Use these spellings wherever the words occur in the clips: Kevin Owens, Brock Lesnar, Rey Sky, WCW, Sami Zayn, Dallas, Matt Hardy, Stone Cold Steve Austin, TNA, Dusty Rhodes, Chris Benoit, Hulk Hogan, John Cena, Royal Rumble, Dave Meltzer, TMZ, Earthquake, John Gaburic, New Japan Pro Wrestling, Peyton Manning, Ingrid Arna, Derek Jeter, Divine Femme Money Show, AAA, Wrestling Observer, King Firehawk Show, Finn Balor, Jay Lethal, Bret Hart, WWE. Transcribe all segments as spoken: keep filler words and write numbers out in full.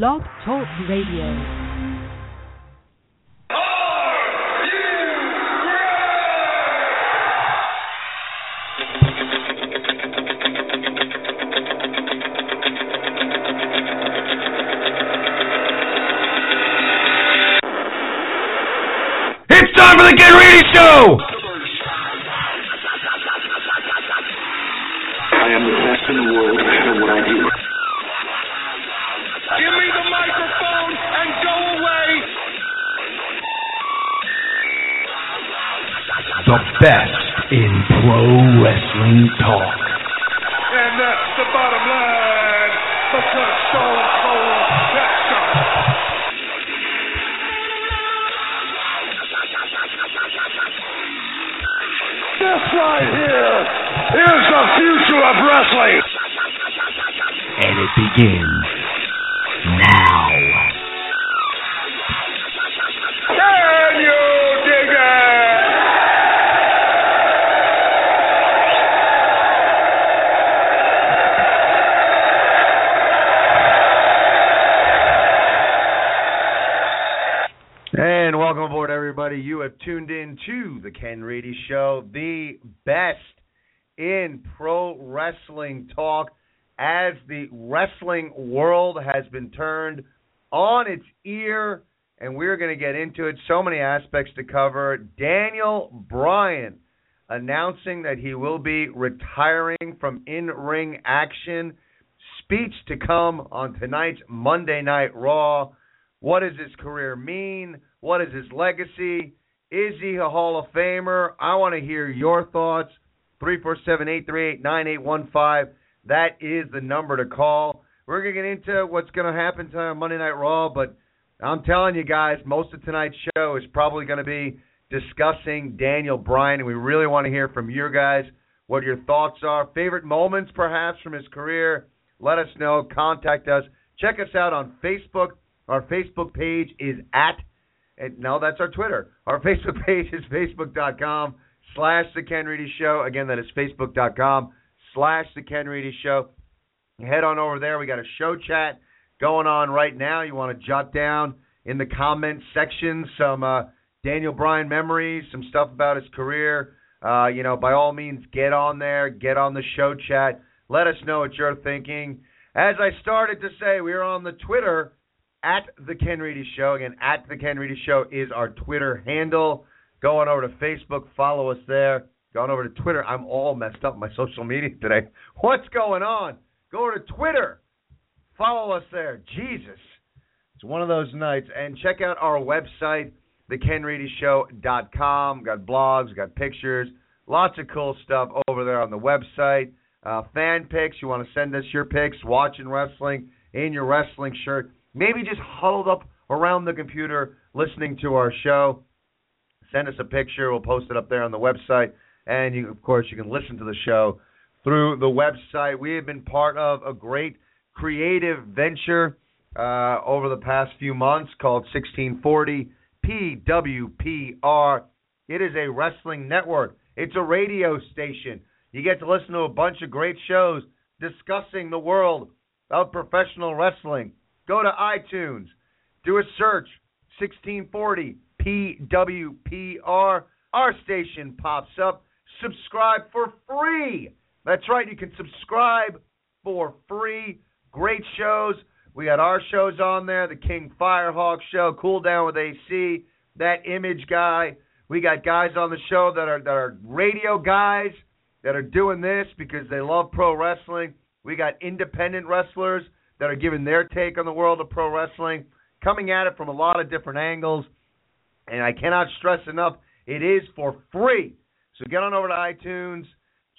Blog Talk Radio. For the Ken Reidy Show! I am the best in the world at what I do. Give me the microphone and go away! The best in pro wrestling talk. And that's the bottom line. Because Stone Cold Steve Austin. This right here is the future of wrestling. And it begins now. Can you dig it? And welcome aboard, everybody. You have tuned in to the Ken Reidy Show, the best in pro wrestling talk, as the wrestling world has been turned on its ear, and we're going to get into it. So many aspects to cover. Daniel Bryan announcing that he will be retiring from in-ring action. Speech to come on tonight's Monday Night Raw. What does his career mean? What is his legacy? Is he a Hall of Famer? I want to hear your thoughts. three four seven, eight three eight, nine eight one five. That is the number to call. We're going to get into what's going to happen tonight on Monday Night Raw, but I'm telling you guys, most of tonight's show is probably going to be discussing Daniel Bryan, and we really want to hear from you guys what your thoughts are. Favorite moments, perhaps, from his career? Let us know. Contact us. Check us out on Facebook. Our Facebook page is at, and no, that's our Twitter. Our Facebook page is facebook.com slash The Ken Reidy Show. Again, that is facebook.com slash The Ken Reidy Show. Head on over there. We got a show chat going on right now. You want to jot down in the comments section some uh, Daniel Bryan memories, some stuff about his career. Uh, you know, by all means, get on there. Get on the show chat. Let us know what you're thinking. As I started to say, we are on the Twitter at The Ken Reidy Show. Again, at The Ken Reidy Show is our Twitter handle. Go on over to Facebook. Follow us there. Go on over to Twitter. I'm all messed up my social media today. What's going on? Go over to Twitter. Follow us there. Jesus. It's one of those nights. And check out our website, the ken reidy show dot com. Got blogs. Got pictures. Lots of cool stuff over there on the website. Uh, fan pics. You want to send us your pics. Watching wrestling in your wrestling shirt. Maybe just huddled up around the computer listening to our show. Send us a picture. We'll post it up there on the website. And, you, of course, you can listen to the show through the website. We have been part of a great creative venture uh, over the past few months called sixteen forty P W P R. It is a wrestling network. It's a radio station. You get to listen to a bunch of great shows discussing the world of professional wrestling. Go to iTunes, do a search, sixteen forty P W P R. Our station pops up. Subscribe for free. That's right, you can subscribe for free. Great shows. We got our shows on there, the King Firehawk Show, Cool Down with A C, that Image guy. We got guys on the show that are that are radio guys that are doing this because they love pro wrestling. We got independent wrestlers that are giving their take on the world of pro wrestling, coming at it from a lot of different angles. And I cannot stress enough, it is for free. So get on over to iTunes,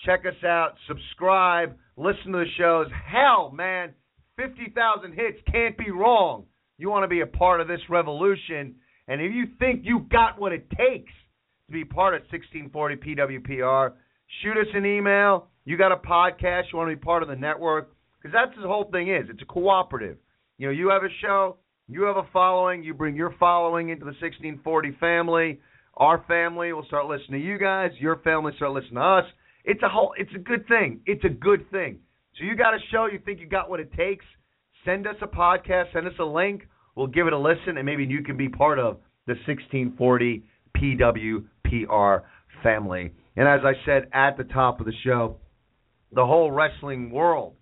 check us out, subscribe, listen to the shows. Hell, man, fifty thousand hits can't be wrong. You want to be a part of this revolution. And if you think you've got what it takes to be part of sixteen forty P W P R, shoot us an email. You got a podcast, you want to be part of the network. Because that's the whole thing is, it's a cooperative. You know, you have a show, you have a following, you bring your following into the sixteen forty family. Our family will start listening to you guys. Your family start listening to us. It's a whole. It's a good thing. It's a good thing. So you got a show, you think you got what it takes, Send us a podcast. Send us a link. We'll give it a listen, and maybe you can be part of the sixteen forty P W P R family. And as I said at the top of the show, the whole wrestling world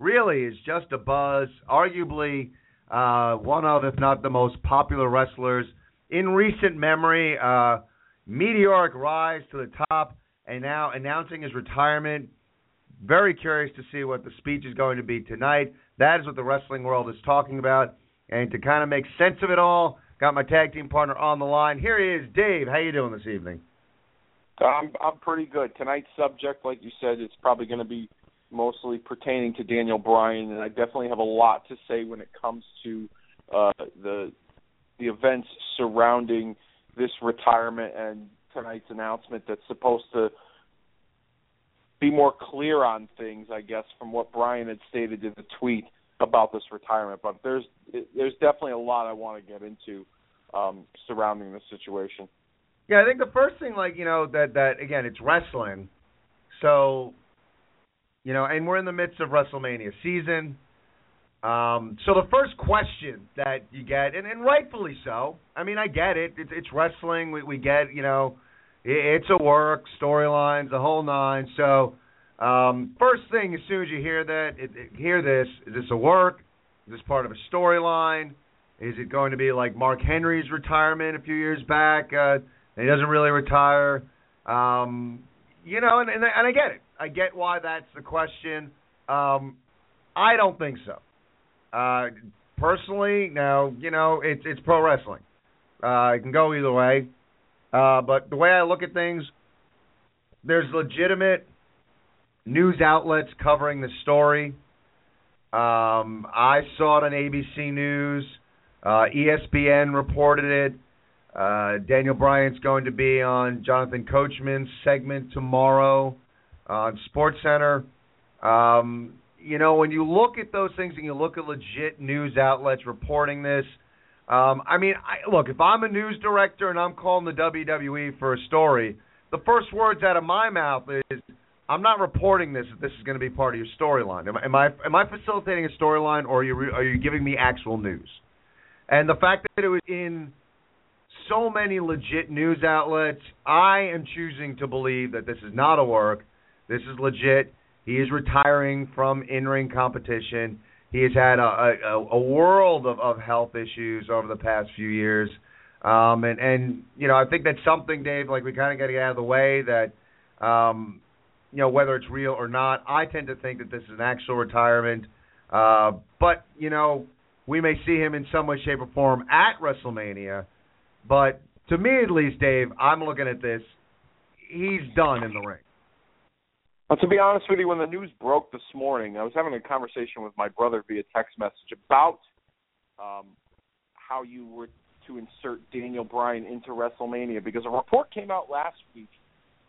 really is just a buzz. Arguably uh, one of, if not the most popular wrestlers in recent memory. Uh, meteoric rise to the top, and now announcing his retirement. Very curious to see what the speech is going to be tonight. That is what the wrestling world is talking about. And to kind of make sense of it all, got my tag team partner on the line. Here he is, Dave. How you doing this evening? I'm I'm pretty good. Tonight's subject, like you said, it's probably going to be mostly pertaining to Daniel Bryan, and I definitely have a lot to say when it comes to uh, the the events surrounding this retirement and tonight's announcement that's supposed to be more clear on things, I guess, from what Bryan had stated in the tweet about this retirement. But there's there's definitely a lot I want to get into um, surrounding this situation. Yeah, I think the first thing, like, you know, that, that again, it's wrestling. So, you know, and we're in the midst of WrestleMania season. Um, so the first question that you get, and, and rightfully so, I mean, I get it. It's, it's wrestling. We, we get, you know, it, it's a work, storylines, the whole nine. So um, first thing, as soon as you hear that, it, it, hear this, is this a work? Is this part of a storyline? Is it going to be like Mark Henry's retirement a few years back? Uh, He doesn't really retire, um, you know, and, and, and I get it. I get why that's the question. Um, I don't think so. Uh, personally, now, you know, it's it's pro wrestling. Uh, it can go either way. Uh, but the way I look at things, there's legitimate news outlets covering the story. Um, I saw it on A B C News. Uh, E S P N reported it. Uh, Daniel Bryan's going to be on Jonathan Coachman's segment tomorrow on SportsCenter. Um, you know, when you look at those things and you look at legit news outlets reporting this, um, I mean, I, look, if I'm a news director and I'm calling the W W E for a story, the first words out of my mouth is, I'm not reporting this if this is going to be part of your storyline. Am, am I am I facilitating a storyline, or are you, are you giving me actual news? And the fact that it was in so many legit news outlets, I am choosing to believe that this is not a work. This is legit. He is retiring from in-ring competition. He has had a, a, a world of, of health issues over the past few years. Um, and, and, you know, I think that's something, Dave, like we kind of got to get out of the way that, um, you know, whether it's real or not, I tend to think that this is an actual retirement. Uh, but, you know, we may see him in some way, shape, or form at WrestleMania. But to me, at least, Dave, I'm looking at this. He's done in the ring. Well, to be honest with you, when the news broke this morning, I was having a conversation with my brother via text message about um, how you were to insert Daniel Bryan into WrestleMania, because a report came out last week,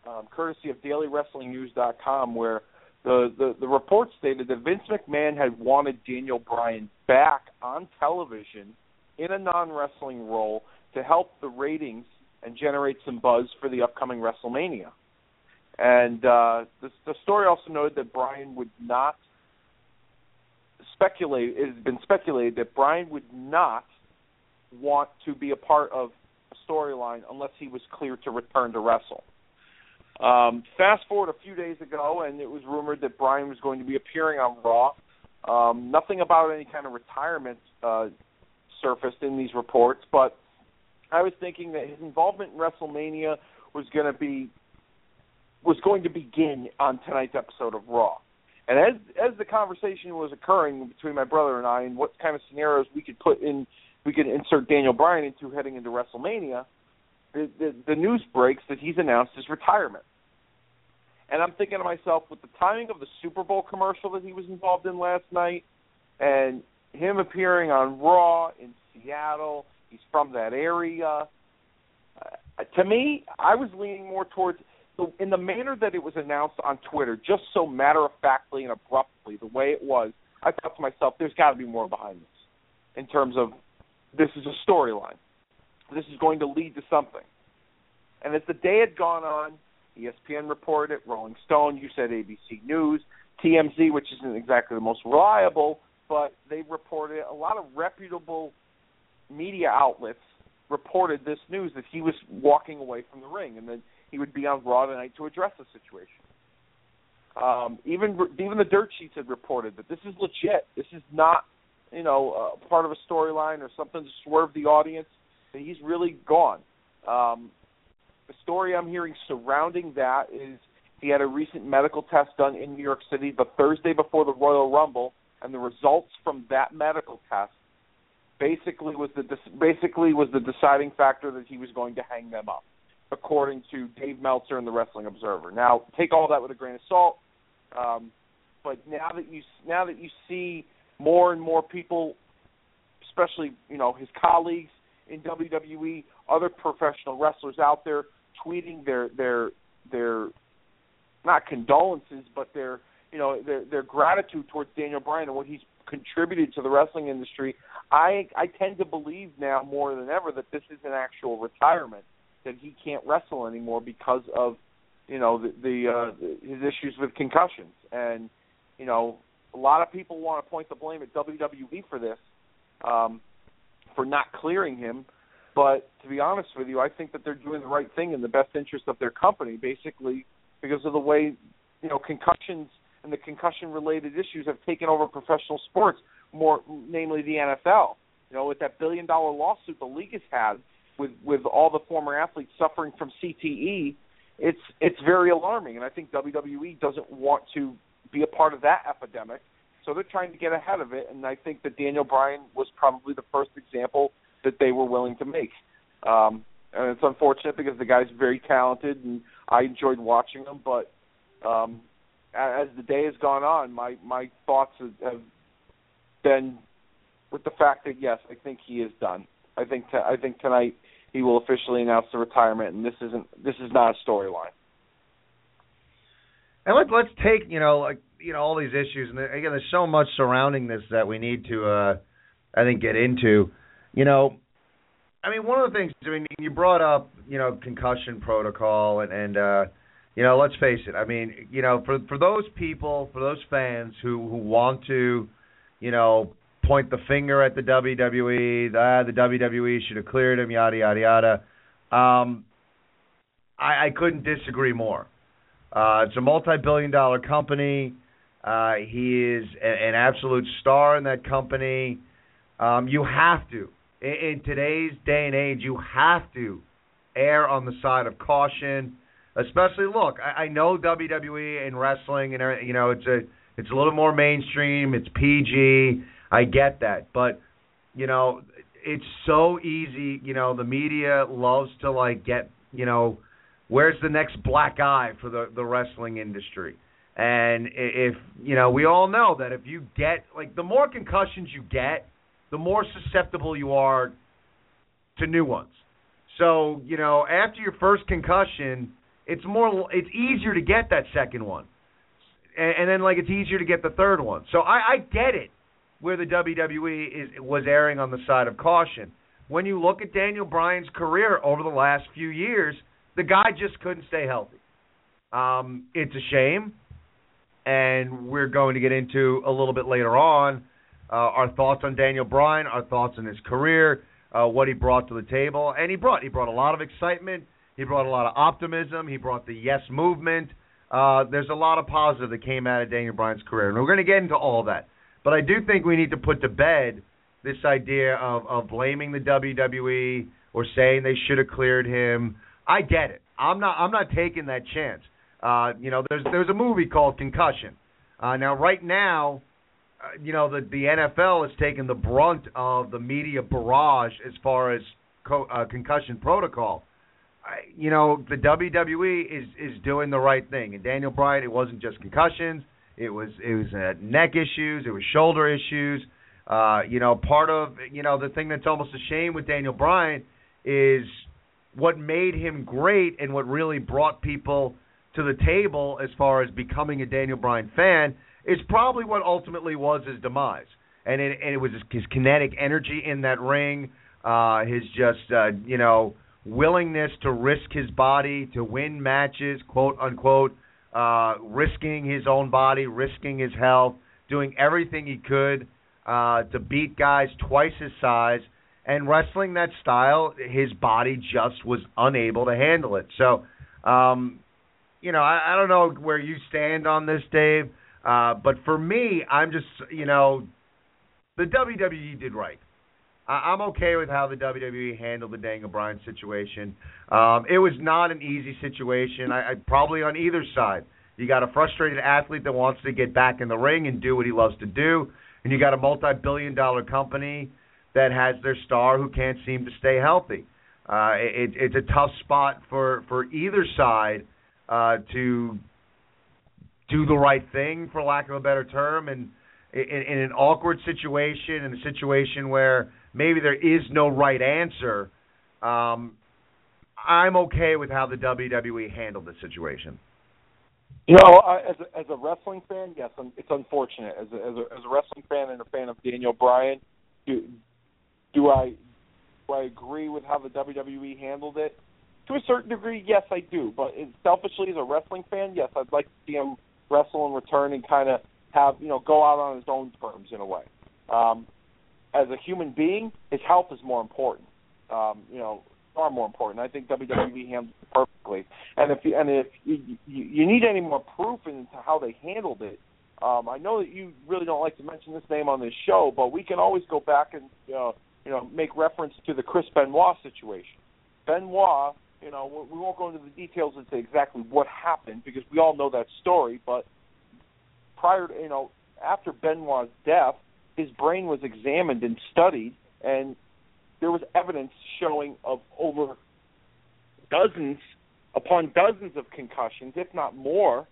um, courtesy of Daily Wrestling News dot com, where the, the, the report stated that Vince McMahon had wanted Daniel Bryan back on television in a non-wrestling role to help the ratings and generate some buzz for the upcoming WrestleMania. And uh, the, the story also noted that Bryan would not speculate, it has been speculated that Bryan would not want to be a part of a storyline unless he was cleared to return to wrestle. Um, fast forward a few days ago, and it was rumored that Bryan was going to be appearing on Raw. Um, nothing about any kind of retirement uh, surfaced in these reports, but I was thinking that his involvement in WrestleMania was going to be was going to begin on tonight's episode of Raw. And as as the conversation was occurring between my brother and I, and what kind of scenarios we could put in, we could insert Daniel Bryan into heading into WrestleMania, the, the, the news breaks that he's announced his retirement. And I'm thinking to myself, with the timing of the Super Bowl commercial that he was involved in last night, and him appearing on Raw in Seattle. He's from that area. Uh, to me, I was leaning more towards, the, in the manner that it was announced on Twitter, just so matter-of-factly and abruptly, the way it was, I thought to myself, there's got to be more behind this in terms of this is a storyline. This is going to lead to something. And as the day had gone on, E S P N reported it, Rolling Stone, you said A B C News, T M Z, which isn't exactly the most reliable, but they reported, a lot of reputable media outlets reported this news, that he was walking away from the ring, and then he would be on Raw tonight to address the situation. Um, even even the dirt sheets had reported that this is legit. This is not, you know, uh, part of a storyline or something to swerve the audience. That he's really gone. Um, the story I'm hearing surrounding that is he had a recent medical test done in New York City the Thursday before the Royal Rumble, and the results from that medical test basically was the basically was the deciding factor that he was going to hang them up, according to Dave Meltzer and the Wrestling Observer. Now, take all that with a grain of salt, um, but now that you now that you see more and more people, especially, you know, his colleagues in W W E, other professional wrestlers out there tweeting their their their not condolences, but their you know their their gratitude towards Daniel Bryan and what he's contributed to the wrestling industry, I I tend to believe now more than ever that this is an actual retirement, that he can't wrestle anymore because of, you know, the, the uh, his issues with concussions. And, you know, a lot of people want to point the blame at W W E for this, um, for not clearing him. But to be honest with you, I think that they're doing the right thing in the best interest of their company, basically because of the way, you know, concussions and the concussion-related issues have taken over professional sports, more namely the N F L. You know, with that billion dollar lawsuit the league has had, With, with all the former athletes suffering from C T E, it's it's very alarming. And I think W W E doesn't want to be a part of that epidemic, so they're trying to get ahead of it. And I think that Daniel Bryan was probably the first example that they were willing to make. Um, and it's unfortunate because the guy's very talented, and I enjoyed watching him. But um, as the day has gone on, my, my thoughts have been with the fact that, yes, I think he is done. I think t- I think tonight he will officially announce the retirement, and this isn't this is not a storyline. And let's let's take you know like, you know all these issues, and again, there's so much surrounding this that we need to uh, I think get into. You know, I mean, one of the things, I mean, you brought up you know concussion protocol, and and uh, you know let's face it, I mean you know for for those people, for those fans who who want to, you know. point the finger at the W W E, ah, the W W E should have cleared him, yada, yada, yada. Um, I, I couldn't disagree more. Uh, it's a multi-billion dollar company. Uh, he is a, an absolute star in that company. Um, you have to, in, in today's day and age, you have to err on the side of caution. Especially, look, I, I know W W E and wrestling, and you know, it's a, it's a little more mainstream, it's P G, I get that, but, you know, it's so easy, you know, the media loves to, like, get, you know, where's the next black eye for the, the wrestling industry? And if, you know, we all know that if you get, like, the more concussions you get, the more susceptible you are to new ones. So, you know, after your first concussion, it's more, it's easier to get that second one. And, and then, like, it's easier to get the third one. So I, I get it, where the W W E is, was erring on the side of caution. When you look at Daniel Bryan's career over the last few years, the guy just couldn't stay healthy. Um, it's a shame, and we're going to get into a little bit later on uh, our thoughts on Daniel Bryan, our thoughts on his career, uh, what he brought to the table, and he brought he brought a lot of excitement, he brought a lot of optimism, he brought the yes movement. Uh, there's a lot of positive that came out of Daniel Bryan's career, and we're going to get into all that. But I do think we need to put to bed this idea of, of blaming the W W E or saying they should have cleared him. I get it. I'm not I'm not taking that chance. Uh, you know, there's there's a movie called Concussion. Uh, now, right now, uh, you know, the, the N F L is taking the brunt of the media barrage as far as co- uh, concussion protocol. I, you know, the W W E is, is doing the right thing. And Daniel Bryan, it wasn't just concussions. It was it was uh, neck issues. It was shoulder issues. Uh, you know, part of, you know, the thing that's almost a shame with Daniel Bryan is what made him great and what really brought people to the table as far as becoming a Daniel Bryan fan is probably what ultimately was his demise. And it, and it was his kinetic energy in that ring, uh, his just, uh, you know, willingness to risk his body to win matches, quote, unquote, Uh, risking his own body, risking his health, doing everything he could. uh, to beat guys twice his size, and wrestling that style, his body just was unable to handle it. So, um, you know, I, I don't know where you stand on this, Dave, uh, but for me, I'm just, you know, the W W E did right. I'm okay with how the W W E handled the Daniel Bryan situation. Um, it was not an easy situation, I, I probably on either side. You got a frustrated athlete that wants to get back in the ring and do what he loves to do, and you got a multi-billion dollar company that has their star who can't seem to stay healthy. Uh, it, it's a tough spot for, for either side uh, to do the right thing, for lack of a better term, and in, in an awkward situation, in a situation where maybe there is no right answer, um, I'm okay with how the W W E handled the situation. You know, I, as a, as a wrestling fan, yes, it's unfortunate. As a, as a as a wrestling fan and a fan of Daniel Bryan, do do I do I agree with how the W W E handled it? To a certain degree, yes, I do. But selfishly, as a wrestling fan, yes, I'd like to see him wrestle and return and kind of have, you know, go out on his own terms in a way. Um, As a human being, his health is more important. Um, you know, far more important. I think W W E handled it perfectly. And if you, and if you, you, you need any more proof into how they handled it, um, I know that you really don't like to mention this name on this show, but we can always go back and uh, you know make reference to the Chris Benoit situation. Benoit, you know, we won't go into the details and say exactly what happened because we all know that story. But prior, to, you know, after Benoit's death, his brain was examined and studied, and there was evidence showing of over dozens upon dozens of concussions, if not more,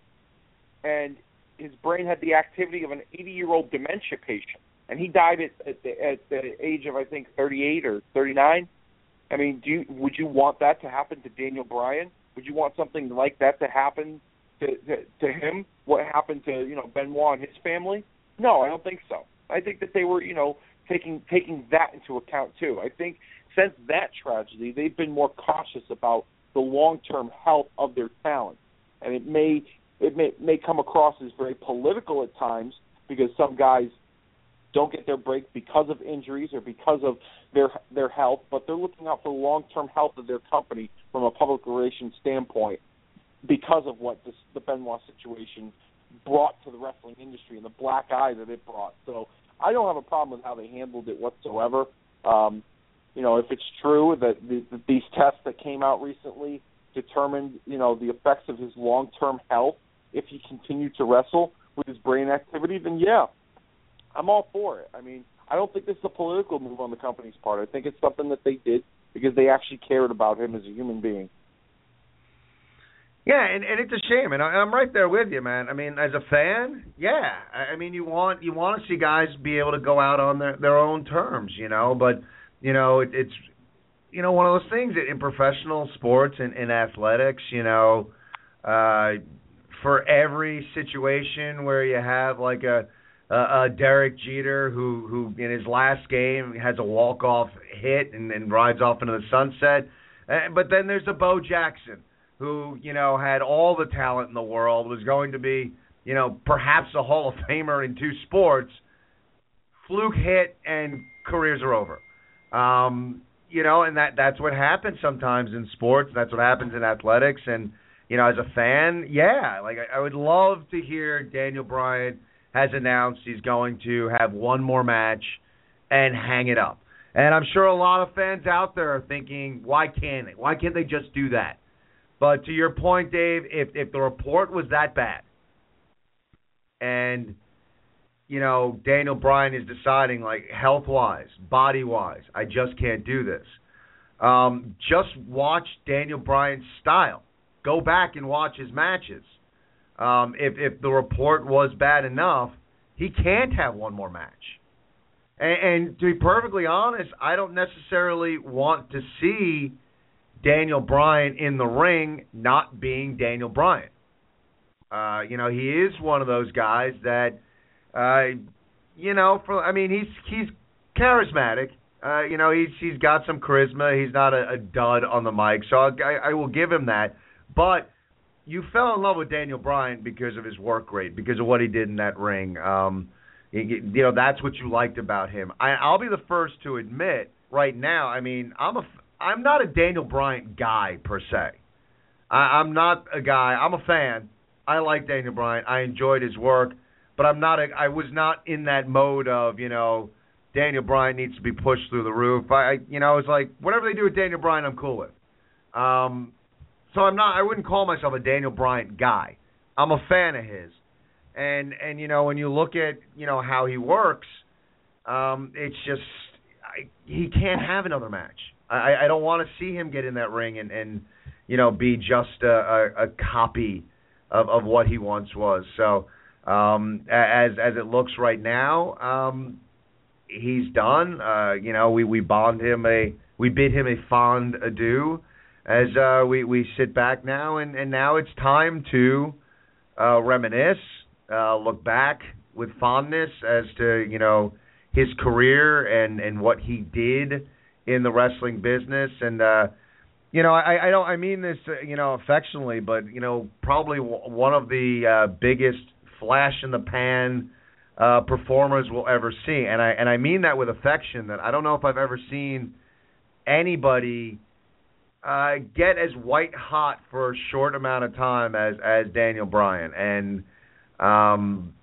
and his brain had the activity of an eighty-year-old dementia patient, and he died at, at, the, at the age of, I think, thirty-eight or thirty-nine. I mean, do you, would you want that to happen to Daniel Bryan? Would you want something like that to happen to, to, to him? What happened to, you know, Benoit and his family? No, I don't think so. I think that they were, you know, taking taking that into account, too. I think since that tragedy, they've been more cautious about the long-term health of their talent. And it may it may, may come across as very political at times because some guys don't get their break because of injuries or because of their their health, but they're looking out for the long-term health of their company from a public relations standpoint because of what this, the Benoit situation brought to the wrestling industry and the black eye that it brought. So I don't have a problem with how they handled it whatsoever. Um, you know, if it's true that, the, that these tests that came out recently determined, you know, the effects of his long-term health if he continued to wrestle with his brain activity, then yeah, I'm all for it. I mean, I don't think this is a political move on the company's part. I think it's something that they did because they actually cared about him as a human being. Yeah, and, and it's a shame, and I, I'm right there with you, man. I mean, as a fan, yeah, I, I mean, you want you want to see guys be able to go out on their, their own terms, you know. But you know, it, it's you know one of those things that in professional sports and in athletics, you know, uh, for every situation where you have like a, a, a Derek Jeter who who in his last game has a walk off hit and then rides off into the sunset, uh, but then there's a Bo Jackson, who, you know, had all the talent in the world, was going to be, you know, perhaps a Hall of Famer in two sports, fluke hit, and careers are over. Um, you know, and that that's what happens sometimes in sports. That's what happens in athletics. And, you know, as a fan, yeah, like I, I would love to hear Daniel Bryan has announced he's going to have one more match and hang it up. And I'm sure a lot of fans out there are thinking, why can't they? Why can't they just do that? But to your point, Dave, if, if the report was that bad and, you know, Daniel Bryan is deciding, like, health-wise, body-wise, I just can't do this, um, just watch Daniel Bryan's style. Go back and watch his matches. Um, if, if the report was bad enough, he can't have one more match. And, and to be perfectly honest, I don't necessarily want to see Daniel Bryan in the ring not being Daniel Bryan. Uh, you know, he is one of those guys that, uh, you know, for, I mean, he's he's charismatic. Uh, you know, he's he's got some charisma. He's not a, a dud on the mic, so I, I will give him that. But you fell in love with Daniel Bryan because of his work rate, because of what he did in that ring. Um, You know, that's what you liked about him. I, I'll be the first to admit right now, I mean, I'm a, I'm not a Daniel Bryan guy per se. I, I'm not a guy. I'm a fan. I like Daniel Bryan. I enjoyed his work. But I'm not a, I was not in that mode of, you know, Daniel Bryan needs to be pushed through the roof. I, I you know, it's like whatever they do with Daniel Bryan, I'm cool with. Um, so I'm not, I wouldn't call myself a Daniel Bryan guy. I'm a fan of his. And, and you know, when you look at, you know, how he works, um, it's just, I, he can't have another match. I, I don't want to see him get in that ring and, and you know, be just a, a, a copy of, of what he once was. So um, as as it looks right now, um, he's done. Uh, you know, we, we bond him a, we bid him a fond adieu as uh, we, we sit back now, and, and now it's time to uh, reminisce. Uh, look back with fondness as to, you know, his career and, and what he did in the wrestling business. And, uh, you know, I, I don't, I mean this, uh, you know, affectionately, but, you know, probably w- one of the uh, biggest flash in the pan uh, performers we'll ever see. And I, and I mean that with affection, that I don't know if I've ever seen anybody uh, get as white hot for a short amount of time as, as Daniel Bryan. And, Um,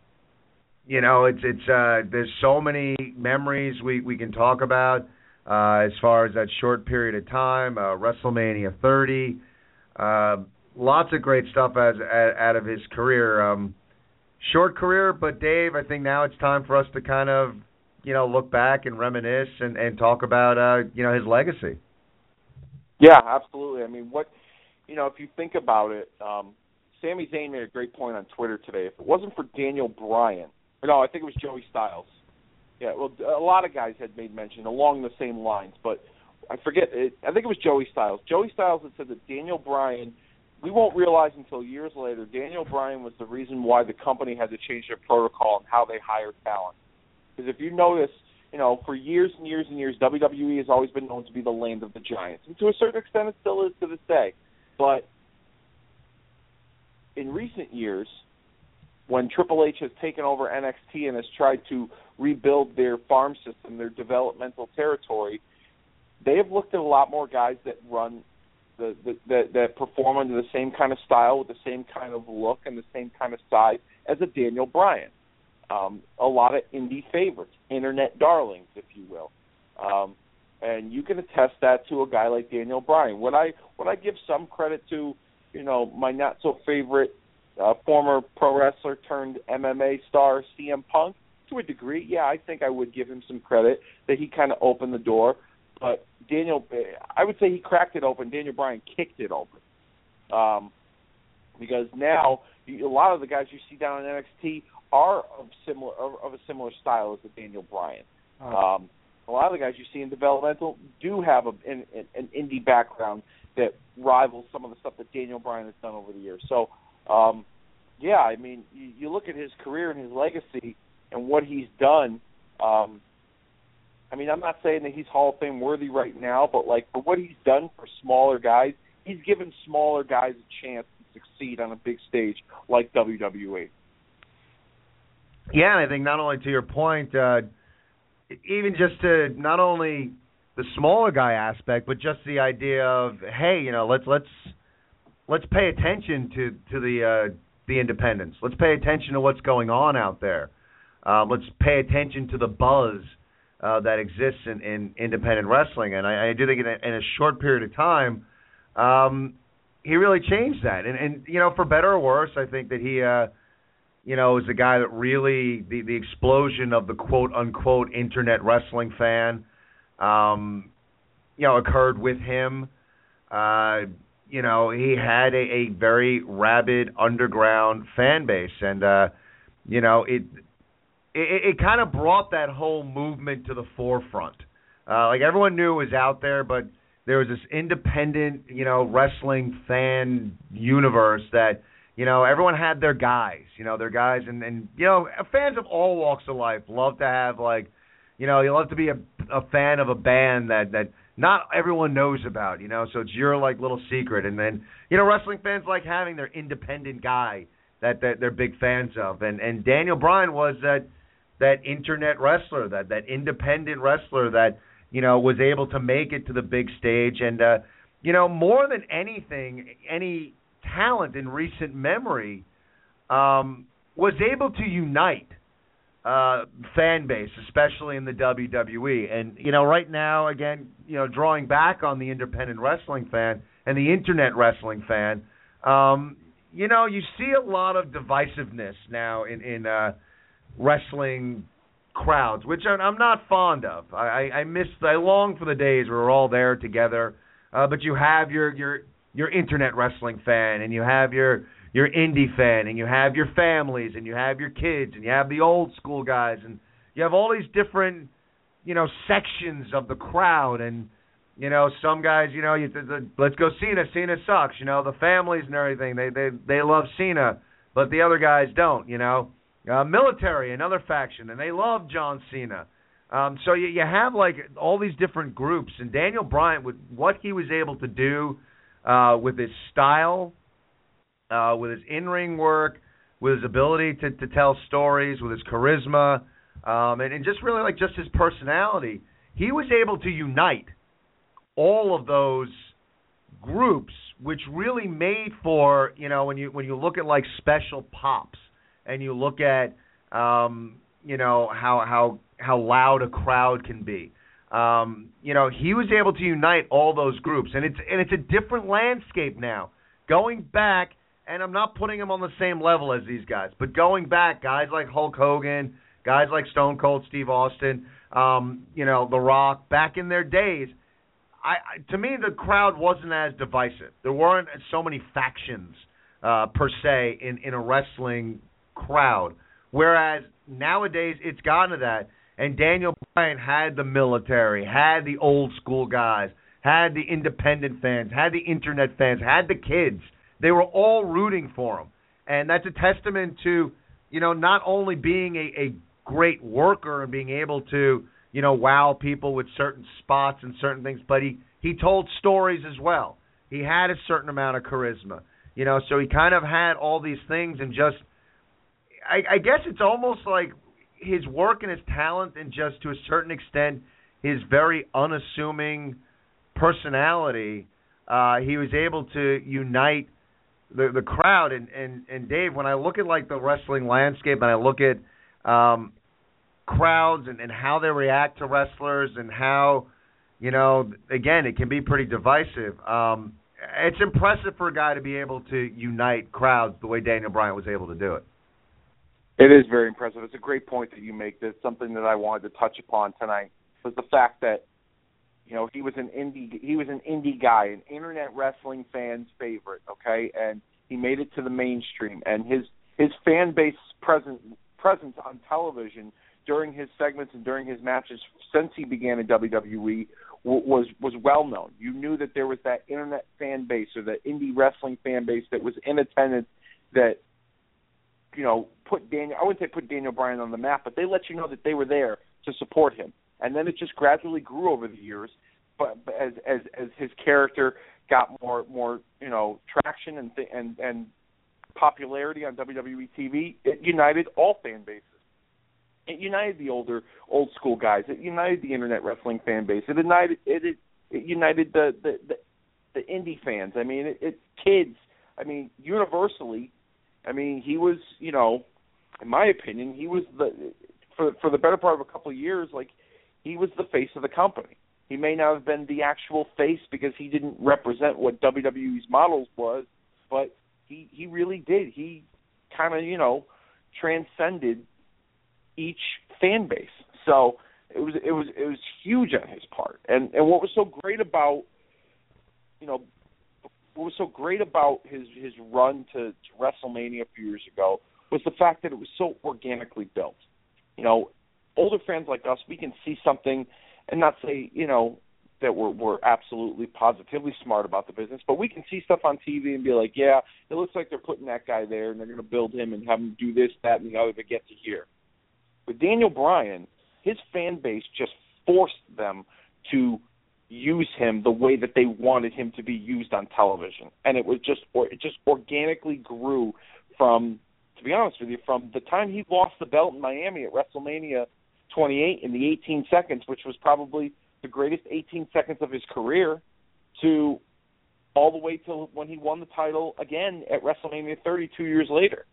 you know, it's it's uh, there's so many memories we, we can talk about uh, as far as that short period of time. Uh, WrestleMania thirty, uh, lots of great stuff as, as out of his career. Um, short career, but Dave, I think now it's time for us to kind of you know look back and reminisce and, and talk about uh, you know his legacy. Yeah, absolutely. I mean, what you know, if you think about it. Um, Sami Zayn made a great point on Twitter today. If it wasn't for Daniel Bryan, or no, I think it was Joey Styles. Yeah, well, a lot of guys had made mention along the same lines, but I forget. It, I think it was Joey Styles. Joey Styles had said that Daniel Bryan, we won't realize until years later, Daniel Bryan was the reason why the company had to change their protocol and how they hired talent. Because if you notice, you know, for years and years and years, W W E has always been known to be the land of the giants. And to a certain extent, it still is to this day. But in recent years, when Triple H has taken over N X T and has tried to rebuild their farm system, their developmental territory, they have looked at a lot more guys that run, the, the, that, that perform under the same kind of style, with the same kind of look and the same kind of size as a Daniel Bryan. Um, a lot of indie favorites, internet darlings, if you will. Um, and you can attest that to a guy like Daniel Bryan. Would I, would I give some credit to, you know, my not-so-favorite uh, former pro wrestler turned M M A star, C M Punk? To a degree, yeah, I think I would give him some credit that he kind of opened the door. But Daniel, I would say he cracked it open. Daniel Bryan kicked it open. Um, because now you, a lot of the guys you see down in N X T are of similar of, of a similar style as the Daniel Bryan. Oh. Um, a lot of the guys you see in developmental do have a, an, an indie background that rivals some of the stuff that Daniel Bryan has done over the years. So, um, yeah, I mean, you, you look at his career and his legacy and what he's done. Um, I mean, I'm not saying that he's Hall of Fame worthy right now, but, like, for what he's done for smaller guys, he's given smaller guys a chance to succeed on a big stage like W W E. Yeah, and I think not only to your point, uh, even just to not only – the smaller guy aspect, but just the idea of, hey, you know, let's let's let's pay attention to to the uh, the independents. Let's pay attention to what's going on out there. Um, let's pay attention to the buzz uh, that exists in, in independent wrestling. And I, I do think in a, in a short period of time, um, he really changed that. And and you know, for better or worse, I think that he, uh, you know, is the guy that really the, the explosion of the quote unquote internet wrestling fan. Um, you know, occurred with him. Uh, you know, he had a, a very rabid underground fan base, and uh, you know, it it, it kind of brought that whole movement to the forefront. Uh, like everyone knew it was out there, but there was this independent, you know, wrestling fan universe that you know everyone had their guys. You know, their guys, and and you know, fans of all walks of life love to have like. You know, you love to be a, a fan of a band that, that not everyone knows about, you know, so it's your, like, little secret. And then, you know, wrestling fans like having their independent guy that, that they're big fans of. And and Daniel Bryan was that that internet wrestler, that that independent wrestler that, you know, was able to make it to the big stage. And, uh, you know, more than anything, any talent in recent memory um, was able to unite uh, fan base, especially in the W W E. And, you know, right now, again, you know, drawing back on the independent wrestling fan and the internet wrestling fan, um, you know, you see a lot of divisiveness now in, in uh, wrestling crowds, which I'm not fond of. I, I miss, I long for the days where we're all there together. Uh, but you have your, your your internet wrestling fan, and you have your your indie fan, and you have your families, and you have your kids, and you have the old school guys, and you have all these different, you know, sections of the crowd. And, you know, some guys, you know, you, the, the, let's go Cena. Cena sucks. You know, the families and everything, they they they love Cena, but the other guys don't. You know. Uh, military, another faction, and they love John Cena. Um, so you, you have, like, all these different groups. And Daniel Bryan, with what he was able to do uh, with his style, uh, with his in-ring work, with his ability to, to tell stories, with his charisma, um, and, and just really, like, just his personality, he was able to unite all of those groups, which really made for, you know, when you when you look at, like, special pops, and you look at, um, you know, how how how loud a crowd can be. Um, you know, he was able to unite all those groups, and it's and it's a different landscape now. Going back, and I'm not putting him on the same level as these guys, but going back, guys like Hulk Hogan, guys like Stone Cold Steve Austin, um, you know, The Rock, back in their days, I, I to me the crowd wasn't as divisive. There weren't so many factions uh, per se in in a wrestling crowd, whereas nowadays it's gone to that. And Daniel Bryan had the military, had the old school guys, had the independent fans, had the internet fans, had the kids. They were all rooting for him, and that's a testament to, you know, not only being a, a great worker and being able to, you know, wow people with certain spots and certain things, but he he told stories as well. He had a certain amount of charisma, you know, so he kind of had all these things. And just I, I guess it's almost like his work and his talent, and just to a certain extent his very unassuming personality, uh, he was able to unite the, the crowd. And, and, and Dave, when I look at like the wrestling landscape and I look at um, crowds and, and how they react to wrestlers and how, you know, again, it can be pretty divisive. Um, it's impressive for a guy to be able to unite crowds the way Daniel Bryan was able to do it. It is very impressive. It's a great point that you make. That's something that I wanted to touch upon tonight, was the fact that, you know, he was an indie he was an indie guy, an internet wrestling fan's favorite, okay? And he made it to the mainstream, and his his fan base presence presence on television during his segments and during his matches since he began in W W E was was well known. You knew that there was that internet fan base or that indie wrestling fan base that was in attendance that, you know, put Daniel, I wouldn't say put Daniel Bryan on the map, but they let you know that they were there to support him. And then it just gradually grew over the years, but, but as, as as his character got more more you know traction and th- and and popularity on W W E T V, it united all fan bases. It united the older old school guys. It united the internet wrestling fan base. It united it it, it united the, the the the indie fans. I mean, it, it kids. I mean, universally. I mean, he was, you know, in my opinion, he was the for for the better part of a couple of years, like, he was the face of the company. He may not have been the actual face because he didn't represent what W W E's models was, but he, he really did. He kind of, you know, transcended each fan base. So it was it was it was huge on his part. And and what was so great about, you know, what was so great about his, his run to, to WrestleMania a few years ago was the fact that it was so organically built. You know, older fans like us, we can see something and not say, you know, that we're, we're absolutely positively smart about the business, but we can see stuff on T V and be like, yeah, it looks like they're putting that guy there and they're going to build him and have him do this, that, and the other to get to here. With Daniel Bryan, his fan base just forced them to use him the way that they wanted him to be used on television, and it was just or it just organically grew from to be honest with you, from the time he lost the belt in Miami at WrestleMania twenty-eight in the eighteen seconds, which was probably the greatest eighteen seconds of his career, to all the way till when he won the title again at WrestleMania thirty, two years later.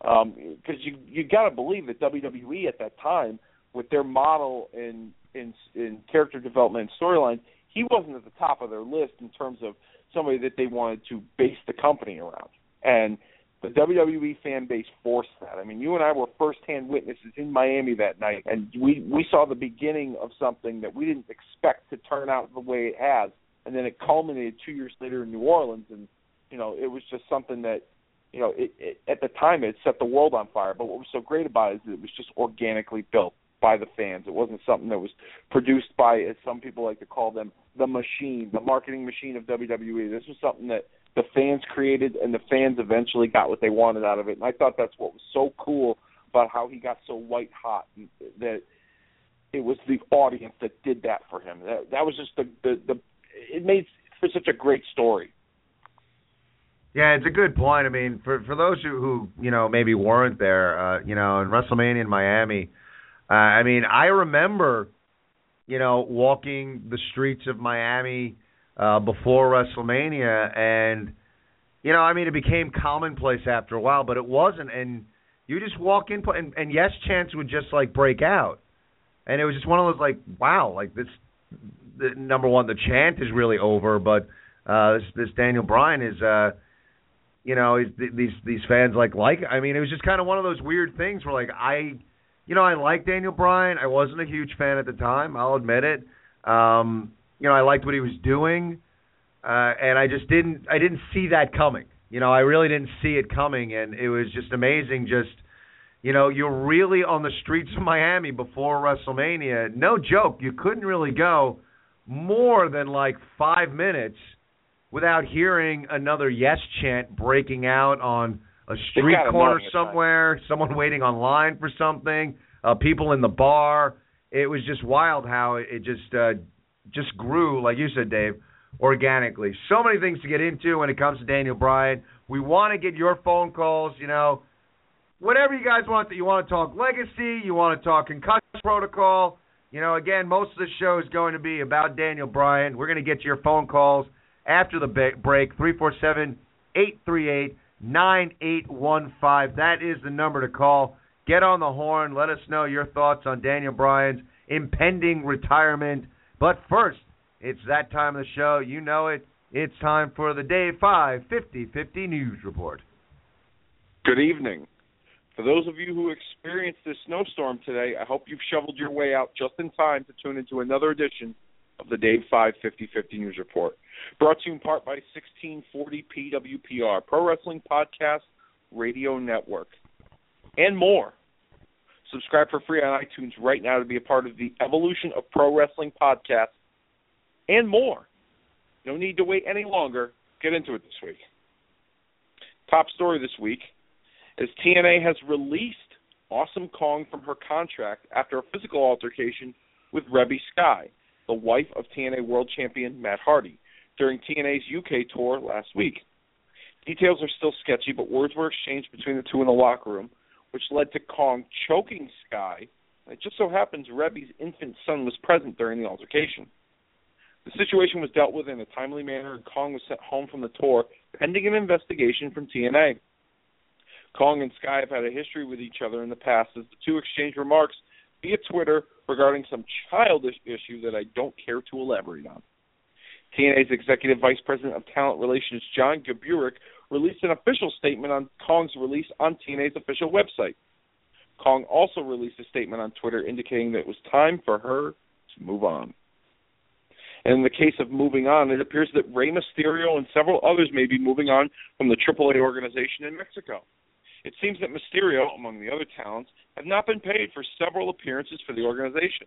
Because um, you you got to believe that W W E at that time, with their model in in, in character development and storyline, he wasn't at the top of their list in terms of somebody that they wanted to base the company around. And the W W E fan base forced that. I mean, you and I were firsthand witnesses in Miami that night, and we, we saw the beginning of something that we didn't expect to turn out the way it has, and then it culminated two years later in New Orleans. And, you know, it was just something that, you know, it, it, at the time it set the world on fire. But what was so great about it is that it was just organically built by the fans. It wasn't something that was produced by, as some people like to call them, the machine, the marketing machine of W W E. This was something that the fans created, and the fans eventually got what they wanted out of it. And I thought that's what was so cool about how he got so white hot, that it was the audience that did that for him. That, that was just the, the, the it made for such a great story. Yeah, it's a good point. I mean, for for those who, who you know, maybe weren't there, uh, you know, in WrestleMania in Miami, uh, I mean, I remember, you know, walking the streets of Miami uh, before WrestleMania, and, you know, I mean, it became commonplace after a while, but it wasn't. And you just walk in, and, and yes chants would just, like, break out. And it was just one of those, like, wow, like, this, the, number one, the chant is really over, but uh, this, this Daniel Bryan is... Uh, You know, these these fans like like. I mean, it was just kind of one of those weird things where, like, I, you know, I like Daniel Bryan. I wasn't a huge fan at the time. I'll admit it. Um, you know, I liked what he was doing, uh, and I just didn't I didn't see that coming. You know, I really didn't see it coming, and it was just amazing. Just, you know, you're really on the streets of Miami before WrestleMania. No joke. You couldn't really go more than like five minutes without hearing another yes chant breaking out on a street corner somewhere, someone waiting online for something, uh, people in the bar. It was just wild how it just uh, just grew, like you said, Dave, organically. So many things to get into when it comes to Daniel Bryan. We want to get your phone calls, you know, whatever you guys want. That you want to talk legacy, you want to talk concussion protocol. You know, again, most of the show is going to be about Daniel Bryan. We're going to get to your phone calls after the break. Three four seven, eight three eight, nine eight one five. That is the number to call. Get on the horn. Let us know your thoughts on Daniel Bryan's impending retirement. But first, it's that time of the show. You know it. It's time for the Day five fifty fifty News Report. Good evening. For those of you who experienced this snowstorm today, I hope you've shoveled your way out just in time to tune into another edition of the Dave five fifty fifty News Report, brought to you in part by sixteen forty P W P R, Pro Wrestling Podcast Radio Network, and more. Subscribe for free on iTunes right now to be a part of the evolution of pro wrestling podcasts, and more. No need to wait any longer. Get into it this week. Top story this week is T N A has released Awesome Kong from her contract after a physical altercation with Rey Sky, the wife of T N A World Champion Matt Hardy, during T N A's U K tour last week. Details are still sketchy, but words were exchanged between the two in the locker room, which led to Kong choking Sky. It just so happens Rebby's infant son was present during the altercation. The situation was dealt with in a timely manner, and Kong was sent home from the tour, pending an investigation from T N A. Kong and Sky have had a history with each other in the past, as the two exchanged remarks via Twitter regarding some childish issue that I don't care to elaborate on. T N A's Executive Vice President of Talent Relations, John Gaburic, released an official statement on Kong's release on T N A's official website. Kong also released a statement on Twitter indicating that it was time for her to move on. And in the case of moving on, it appears that Rey Mysterio and several others may be moving on from the triple A organization in Mexico. It seems that Mysterio, among the other talents, have not been paid for several appearances for the organization.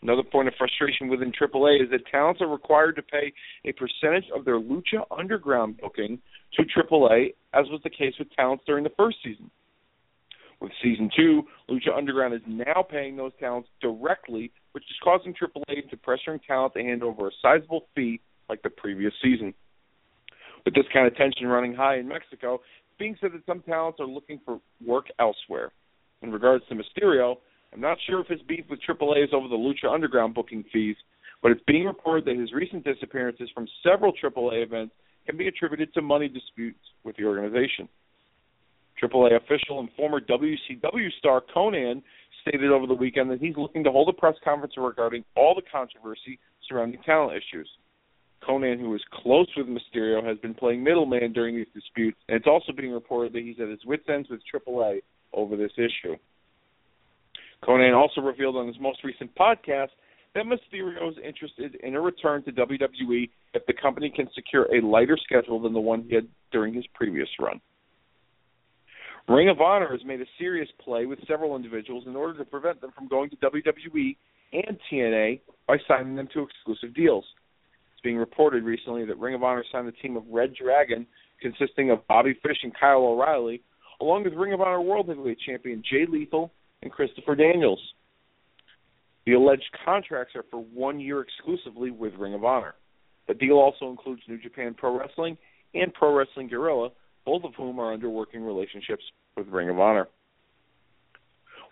Another point of frustration within triple A is that talents are required to pay a percentage of their Lucha Underground booking to triple A, as was the case with talents during the first season. With Season two, Lucha Underground is now paying those talents directly, which is causing triple A to pressuring talent to hand over a sizable fee like the previous season. With this kind of tension running high in Mexico, being said that some talents are looking for work elsewhere. In regards to Mysterio, I'm not sure if his beef with triple A is over the Lucha Underground booking fees, but it's being reported that his recent disappearances from several triple A events can be attributed to money disputes with the organization. triple A official and former W C W star Conan stated over the weekend that he's looking to hold a press conference regarding all the controversy surrounding talent issues. Conan, who is close with Mysterio, has been playing middleman during these disputes, and it's also being reported that he's at his wits' ends with triple A over this issue. Conan also revealed on his most recent podcast that Mysterio is interested in a return to W W E if the company can secure a lighter schedule than the one he had during his previous run. Ring of Honor has made a serious play with several individuals in order to prevent them from going to W W E and T N A by signing them to exclusive deals. It's being reported recently that Ring of Honor signed the team of Red Dragon, consisting of Bobby Fish and Kyle O'Reilly, along with Ring of Honor World Heavyweight Champion Jay Lethal and Christopher Daniels. The alleged contracts are for one year exclusively with Ring of Honor. The deal also includes New Japan Pro Wrestling and Pro Wrestling Guerrilla, both of whom are under working relationships with Ring of Honor.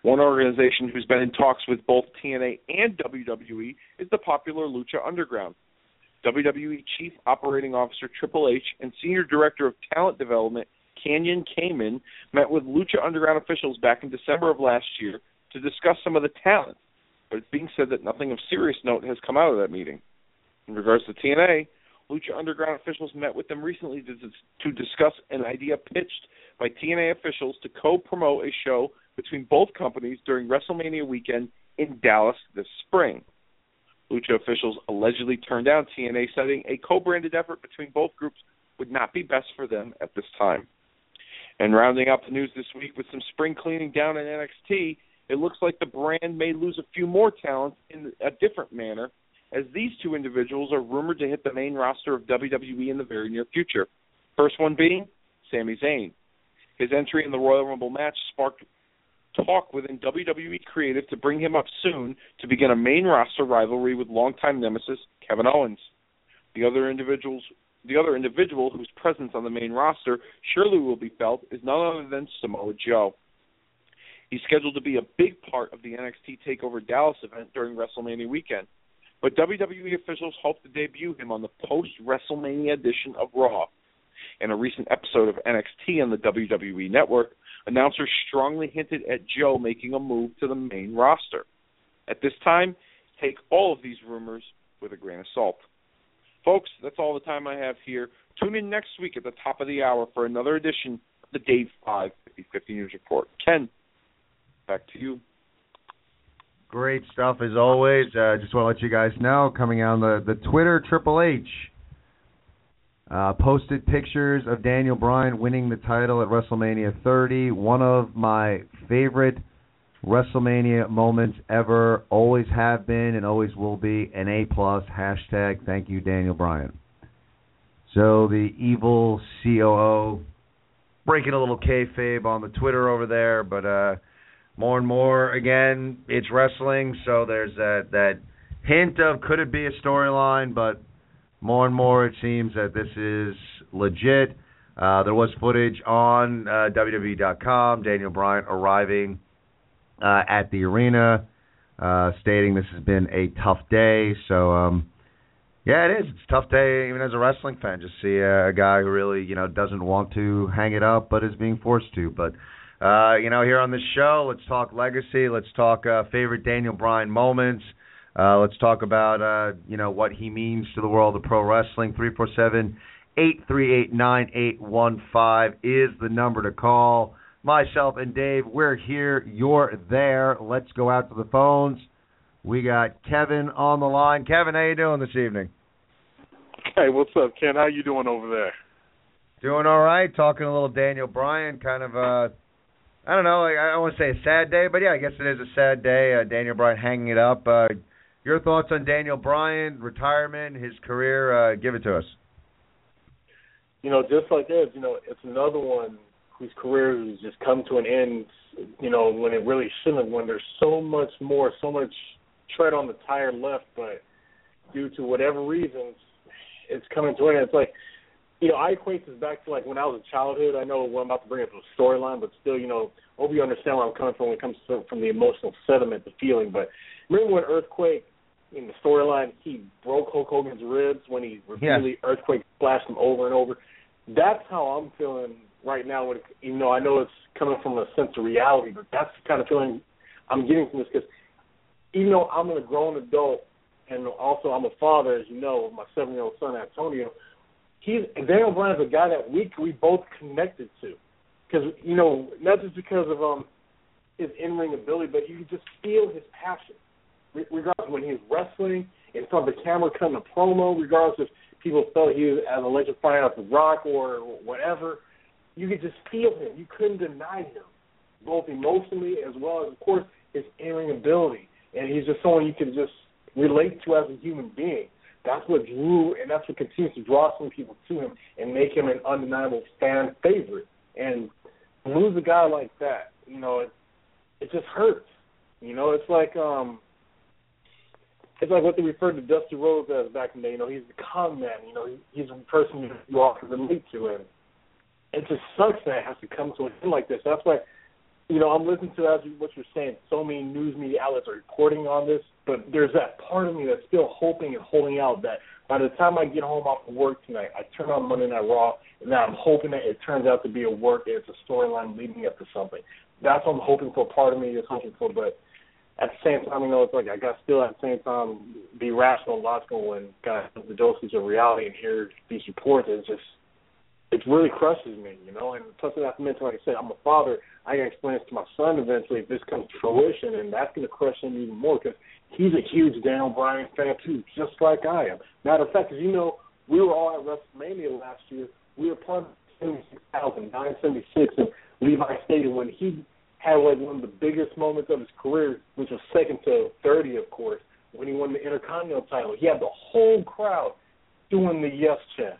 One organization who's been in talks with both T N A and W W E is the popular Lucha Underground. W W E Chief Operating Officer Triple H and Senior Director of Talent Development Kanyon Kamen met with Lucha Underground officials back in December of last year to discuss some of the talent, but it's being said that nothing of serious note has come out of that meeting. In regards to T N A, Lucha Underground officials met with them recently to, to discuss an idea pitched by T N A officials to co-promote a show between both companies during WrestleMania weekend in Dallas this spring. Lucha officials allegedly turned down T N A, citing a co-branded effort between both groups would not be best for them at this time. And rounding out the news this week with some spring cleaning down in N X T, it looks like the brand may lose a few more talents in a different manner, as these two individuals are rumored to hit the main roster of W W E in the very near future. First one being Sami Zayn. His entry in the Royal Rumble match sparked talk within W W E Creative to bring him up soon to begin a main roster rivalry with longtime nemesis Kevin Owens. The other individuals, the other individual whose presence on the main roster surely will be felt is none other than Samoa Joe. He's scheduled to be a big part of the N X T TakeOver Dallas event during WrestleMania weekend, but W W E officials hope to debut him on the post-WrestleMania edition of Raw. In a recent episode of N X T on the W W E Network, announcers strongly hinted at Joe making a move to the main roster. At this time, take all of these rumors with a grain of salt. Folks, that's all the time I have here. Tune in next week at the top of the hour for another edition of the Dave five fifty fifty News Report. Ken, back to you. Great stuff, as always. I uh, just want to let you guys know, coming on the, the Twitter, Triple H uh, posted pictures of Daniel Bryan winning the title at WrestleMania thirty, one of my favorite WrestleMania moments ever, always have been and always will be, an A plus, hashtag thank you, Daniel Bryan. So the evil C O O, breaking a little kayfabe on the Twitter over there, but... uh more and more, again, it's wrestling, so there's that, that hint of could it be a storyline, but more and more it seems that this is legit. Uh, there was footage on uh, W W E dot com, Daniel Bryan arriving uh, at the arena, uh, stating this has been a tough day. So, um, yeah, it is. It's a tough day even as a wrestling fan, just see a, a guy who really, you know, doesn't want to hang it up but is being forced to, but... Uh, you know, here on this show, let's talk legacy. Let's talk uh, favorite Daniel Bryan moments. Uh, let's talk about, uh, you know, what he means to the world of pro wrestling. three four seven, eight three eight, nine eight one five is the number to call. Myself and Dave, we're here. You're there. Let's go out to the phones. We got Kevin on the line. Kevin, how you doing this evening? Hey, what's up, Ken? How you doing over there? Doing all right. Talking a little Daniel Bryan, kind of uh I don't know, I don't want to say a sad day, but yeah, I guess it is a sad day, uh, Daniel Bryan hanging it up. Uh, your thoughts on Daniel Bryan, retirement, his career, uh, give it to us. You know, just like this, you know, it's another one whose career has just come to an end, you know, when it really shouldn't, when there's so much more, so much tread on the tire left, but due to whatever reasons, it's coming to an end. It's like, you know, I equate this back to, like, when I was in childhood. I know what I'm about to bring up is a storyline, but still, you know, hope you understand where I'm coming from when it comes to, from the emotional sediment, the feeling. But remember when Earthquake, in the storyline, he broke Hulk Hogan's ribs when he repeatedly yeah. Earthquake splashed him over and over? That's how I'm feeling right now. When it, you know, I know it's coming from a sense of reality, but that's the kind of feeling I'm getting from this, because even though I'm a grown adult and also I'm a father, as you know, with my seven-year-old son, Antonio, he's, Daniel Bryan is a guy that we we both connected to. Because, you know, not just because of um, his in-ring ability, but you can just feel his passion. Re- regardless when he's wrestling, in front of the camera cutting a promo, regardless if people felt he was as electrifying as The Rock or whatever, you could just feel him. You couldn't deny him, both emotionally as well as, of course, his in-ring ability. And he's just someone you can just relate to as a human being. That's what drew, and that's what continues to draw some people to him and make him an undeniable fan favorite. And lose a guy like that, you know, it it just hurts. You know, it's like um, it's like what they referred to Dusty Rhodes as back in the day. You know, he's the con man. You know, he's a person you all can relate to, and it just sucks that it has to come to an end like this. That's why. You know, I'm listening to as you, what you're saying. So many news media outlets are reporting on this, but there's that part of me that's still hoping and holding out that by the time I get home off of work tonight, I turn on Monday Night Raw, and I'm hoping that it turns out to be a work, it's a storyline leading up to something. That's what I'm hoping for. Part of me is hoping for, but at the same time, you know, it's like I got still at the same time be rational and logical and kind of the dosage of reality and hear these reports. It's just, it really crushes me, you know, and plus I have to mention, like I said, I'm a father. I can explain this to my son eventually if this comes to fruition, and that's going to crush him even more because he's a huge Daniel Bryan fan too, just like I am. Matter of fact, as you know, we were all at WrestleMania last year. We were part of seventy-six thousand nine hundred seventy-six, and Levi stated when he had like one of the biggest moments of his career, which was second to thirty, of course, when he won the Intercontinental title. He had the whole crowd doing the yes chant,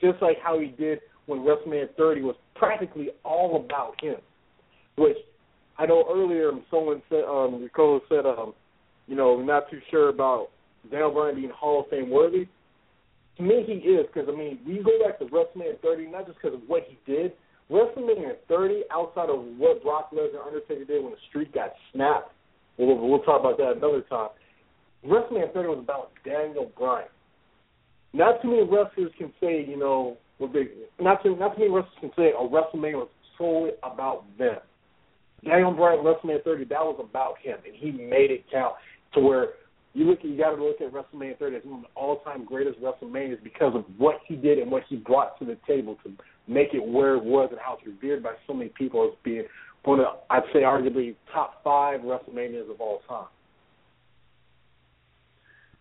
just like how he did when WrestleMania thirty was practically all about him. Which I know earlier someone said, um, Rico said, um, you know, not too sure about Daniel Bryan being Hall of Fame worthy. To me, he is, because, I mean, we go back to WrestleMania thirty, not just because of what he did. WrestleMania thirty, outside of what Brock Lesnar and Undertaker did when the streak got snapped, we'll, we'll talk about that another time. WrestleMania thirty was about Daniel Bryan. Not too many wrestlers can say, you know, they, not, too, not too many wrestlers can say a WrestleMania was solely about them. Daniel Bryan, WrestleMania thirty, that was about him, and he made it count to where you look. You got to look at WrestleMania thirty as one of the all-time greatest WrestleManias because of what he did and what he brought to the table to make it where it was and how it's revered by so many people as being one of, I'd say, arguably top five WrestleManias of all time.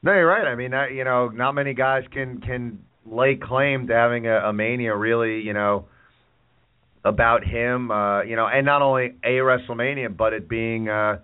No, you're right. I mean, you know, not many guys can can lay claim to having a, a mania really, you know, about him, uh, you know, and not only a WrestleMania, but it being uh,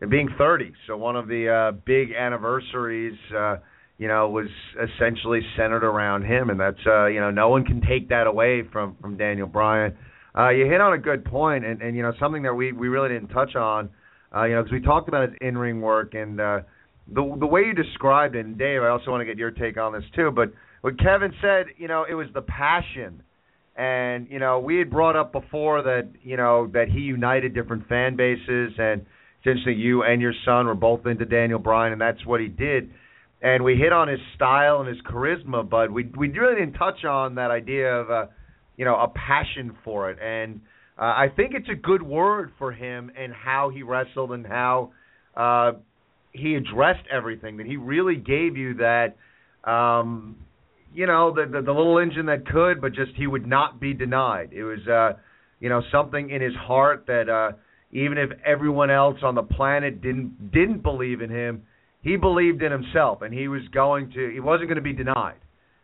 it being thirty. So one of the uh, big anniversaries, uh, you know, was essentially centered around him, and that's, uh, you know, no one can take that away from, from Daniel Bryan. Uh, you hit on a good point, and, and you know, something that we, we really didn't touch on, uh, you know, because we talked about his in-ring work, and uh, the the way you described it, and Dave, I also want to get your take on this too, but what Kevin said, you know, it was the passion. And, you know, we had brought up before that, you know, that he united different fan bases, and since you and your son were both into Daniel Bryan, and that's what he did. And we hit on his style and his charisma, but we we really didn't touch on that idea of, uh, you know, a passion for it. And uh, I think it's a good word for him and how he wrestled and how uh, he addressed everything, that he really gave you that um, – you know, the, the the little engine that could, but just he would not be denied. It was, uh, you know, something in his heart that uh, even if everyone else on the planet didn't didn't believe in him, he believed in himself, and he was going to, he wasn't going to be denied.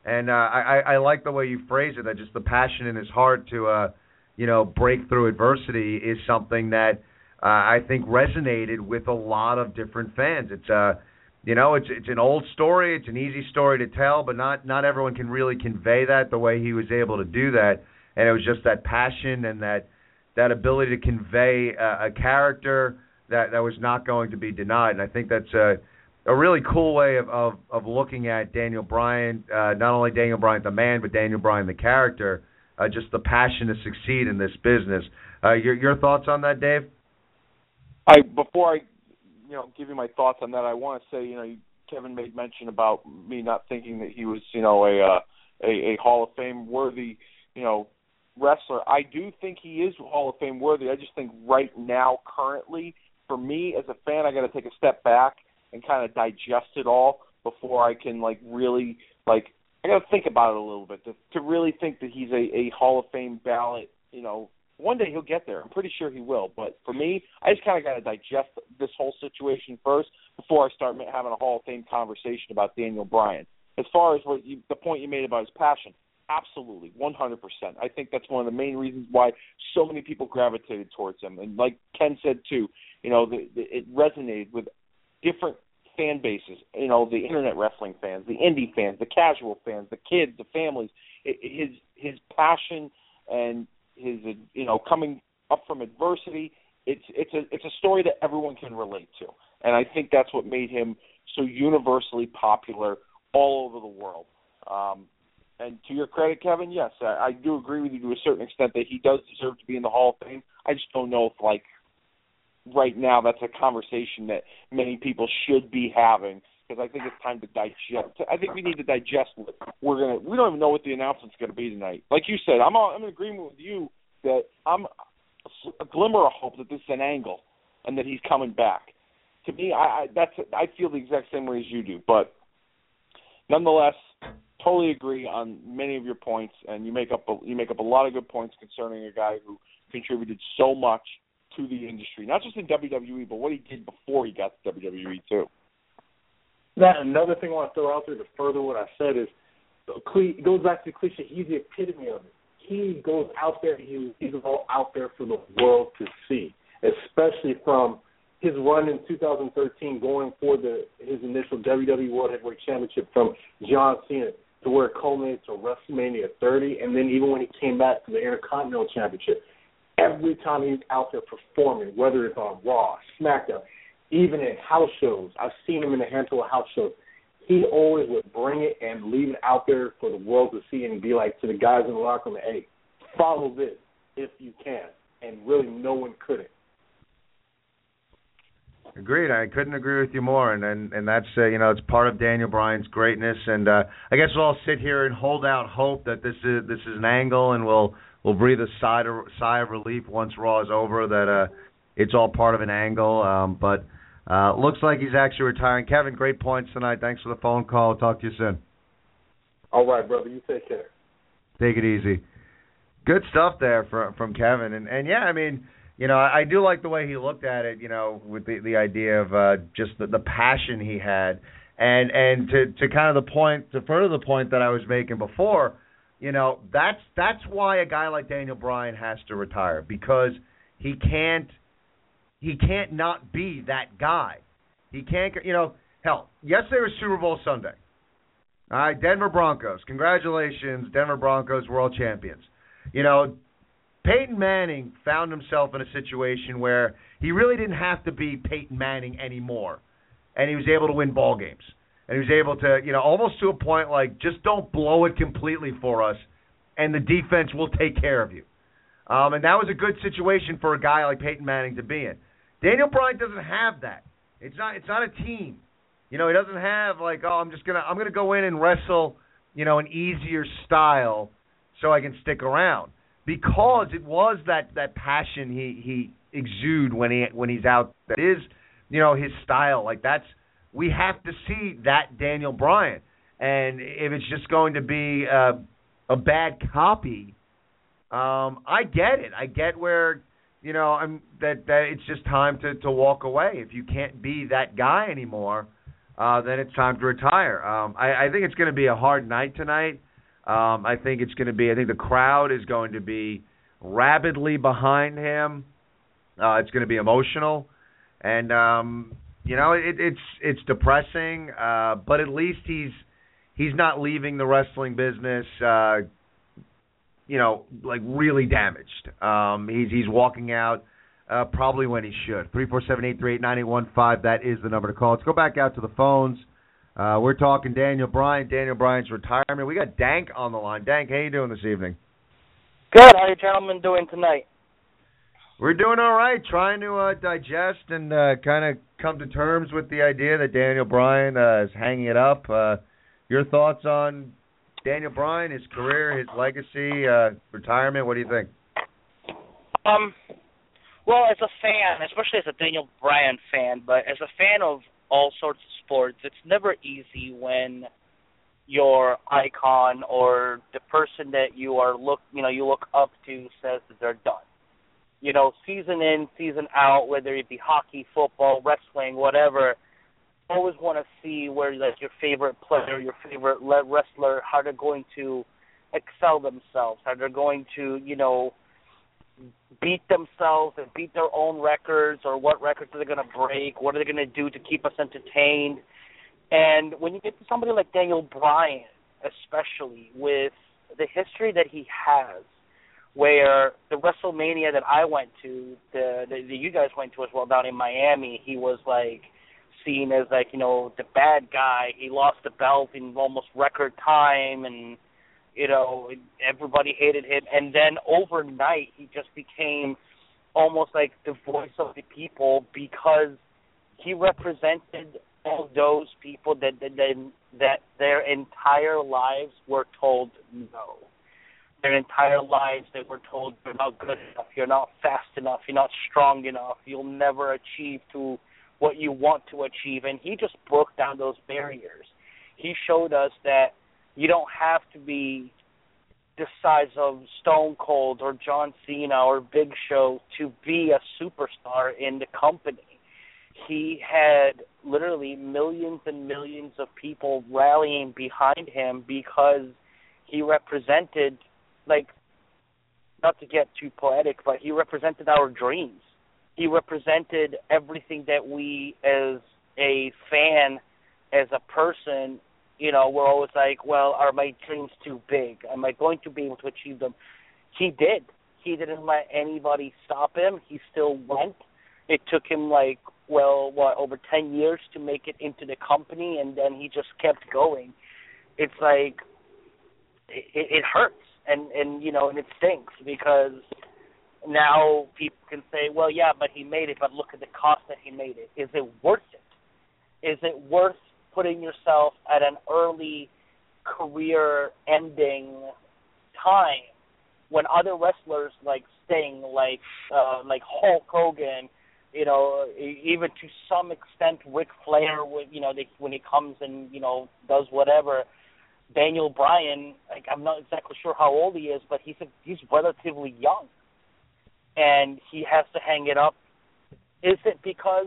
And uh, I, I like the way you phrase it, that just the passion in his heart to, uh, you know, break through adversity is something that uh, I think resonated with a lot of different fans. It's uh You know, it's it's an old story. It's an easy story to tell, but not, not everyone can really convey that the way he was able to do that. And it was just that passion and that that ability to convey a, a character that, that was not going to be denied. And I think that's a, a really cool way of, of, of looking at Daniel Bryan, uh, not only Daniel Bryan the man, but Daniel Bryan the character, uh, just the passion to succeed in this business. Uh, your your thoughts on that, Dave? I before I you know give you my thoughts on that, I want to say you know Kevin made mention about me not thinking that he was you know a uh, a, a Hall of Fame worthy you know wrestler. I do think he is Hall of Fame worthy. I just think right now, currently, for me as a fan, I got to take a step back and kind of digest it all before I can like really like I got to think about it a little bit to, to really think that he's a, a Hall of Fame ballot. You know, one day he'll get there. I'm pretty sure he will. But for me, I just kind of got to digest this whole situation first before I start having a Hall of Fame conversation about Daniel Bryan. As far as what you, the point you made about his passion, absolutely, one hundred percent. I think that's one of the main reasons why so many people gravitated towards him. And like Ken said too, you know, the, the, it resonated with different fan bases, you know, the internet wrestling fans, the indie fans, the casual fans, the kids, the families. It, his his passion and his, you know, coming up from adversity, it's it's a it's a story that everyone can relate to. And I think that's what made him so universally popular all over the world. Um, and to your credit, Kevin, yes, I, I do agree with you to a certain extent that he does deserve to be in the Hall of Fame. I just don't know if, like, right now that's a conversation that many people should be having because I think it's time to digest. I think we need to digest what we're gonna. We don't even know what the announcement's gonna be tonight. Like you said, I'm all, I'm in agreement with you that I'm a glimmer of hope that this is an angle and that he's coming back. To me, I, I that's I feel the exact same way as you do, but nonetheless, totally agree on many of your points, and you make up a, you make up a lot of good points concerning a guy who contributed so much to the industry, not just in W W E, but what he did before he got to W W E too. That another thing I want to throw out there to further what I said is, it goes back to the cliche, he's the epitome of it. He goes out there, he, he's all out there for the world to see, especially from his run in two thousand thirteen going for the his initial W W E World Heavyweight Championship from John Cena to where it culminates to WrestleMania thirty, and then even when he came back to the Intercontinental Championship, every time he's out there performing, whether it's on Raw, SmackDown, even in house shows, I've seen him in a handful of house shows, he always would bring it and leave it out there for the world to see and be like to the guys in the locker room, hey, follow this if you can. And really no one couldn't. Agreed. I couldn't agree with you more. And and, and that's, uh, you know, it's part of Daniel Bryan's greatness. And uh, I guess we'll all sit here and hold out hope that this is this is an angle and we'll, we'll breathe a sigh, to, sigh of relief once Raw is over that uh, it's all part of an angle. Um, but Uh, looks like he's actually retiring. Kevin, great points tonight. Thanks for the phone call. Talk to you soon. All right, brother. You take care. Take it easy. Good stuff there from from Kevin. And, and yeah, I mean, you know, I, I do like the way he looked at it, you know, with the, the idea of uh, just the, the passion he had. And and to, to kind of the point, to further the point that I was making before, you know, that's that's why a guy like Daniel Bryan has to retire, because he can't, He can't not be that guy. He can't, you know, hell, yesterday was Super Bowl Sunday. All right, Denver Broncos. Congratulations, Denver Broncos, world champions. You know, Peyton Manning found himself in a situation where he really didn't have to be Peyton Manning anymore, and he was able to win ball games. And he was able to, you know, almost to a point like, just don't blow it completely for us, and the defense will take care of you. Um, and that was a good situation for a guy like Peyton Manning to be in. Daniel Bryan doesn't have that. It's not. It's not a team. You know, he doesn't have like, oh, I'm just gonna, I'm gonna go in and wrestle, you know, an easier style, so I can stick around. Because it was that, that passion he, he exudes when he when he's out. That is, you know, his style. Like that's, we have to see that Daniel Bryan. And if it's just going to be a, a bad copy, um, I get it. I get where. You know, I'm, that that it's just time to, to walk away. If you can't be that guy anymore, uh, then it's time to retire. Um, I, I think it's going to be a hard night tonight. Um, I think it's going to be. I think the crowd is going to be rabidly behind him. Uh, it's going to be emotional, and um, you know, it, it's it's depressing. Uh, but at least he's he's not leaving the wrestling business. Uh, You know, like really damaged. Um, he's he's walking out uh, probably when he should. three four seven, eight three eight, nine eight one five, that is the number to call. Let's go back out to the phones. Uh, we're talking Daniel Bryan, Daniel Bryan's retirement. We got Dank on the line. Dank, how you doing this evening? Good. How are you gentlemen doing tonight? We're doing all right. Trying to uh, digest and uh, kind of come to terms with the idea that Daniel Bryan uh, is hanging it up. Uh, your thoughts on Daniel Bryan, his career, his legacy, uh, retirement? What do you think? Um, well, as a fan, especially as a Daniel Bryan fan, but as a fan of all sorts of sports, it's never easy when your icon or the person that you are look, you know, you look up to says that they're done. You know, season in, season out, whether it be hockey, football, wrestling, whatever, always want to see where like your favorite player, your favorite wrestler, how they're going to excel themselves, how they're going to, you know, beat themselves and beat their own records, or what records are they going to break, what are they going to do to keep us entertained. And when you get to somebody like Daniel Bryan, especially with the history that he has, where the WrestleMania that I went to, the, the, the you guys went to as well down in Miami, he was like seen as like, you know, the bad guy. He lost the belt in almost record time, and you know, everybody hated him. And then overnight, he just became almost like the voice of the people, because he represented all those people that that, that their entire lives were told no. Their entire lives they were told you're not good enough, you're not fast enough, you're not strong enough, you'll never achieve to what you want to achieve. And he just broke down those barriers. He showed us that you don't have to be the size of Stone Cold or John Cena or Big Show to be a superstar in the company. He had literally millions and millions of people rallying behind him because he represented, like, not to get too poetic, but he represented our dreams. He represented everything that we as a fan, as a person, you know, we're always like, well, are my dreams too big? Am I going to be able to achieve them? He did. He didn't let anybody stop him. He still went. It took him, like, well, what, over ten years to make it into the company, and then he just kept going. It's like it, it hurts, and, and, you know, and it stinks because now people can say, well, yeah, but he made it, but look at the cost that he made it. Is it worth it? Is it worth putting yourself at an early career-ending time when other wrestlers like Sting, like uh, like Hulk Hogan, you know, even to some extent Ric Flair, you know, they, when he comes and, you know, does whatever. Daniel Bryan, like, I'm not exactly sure how old he is, but he's a, he's relatively young, and he has to hang it up. Is it because,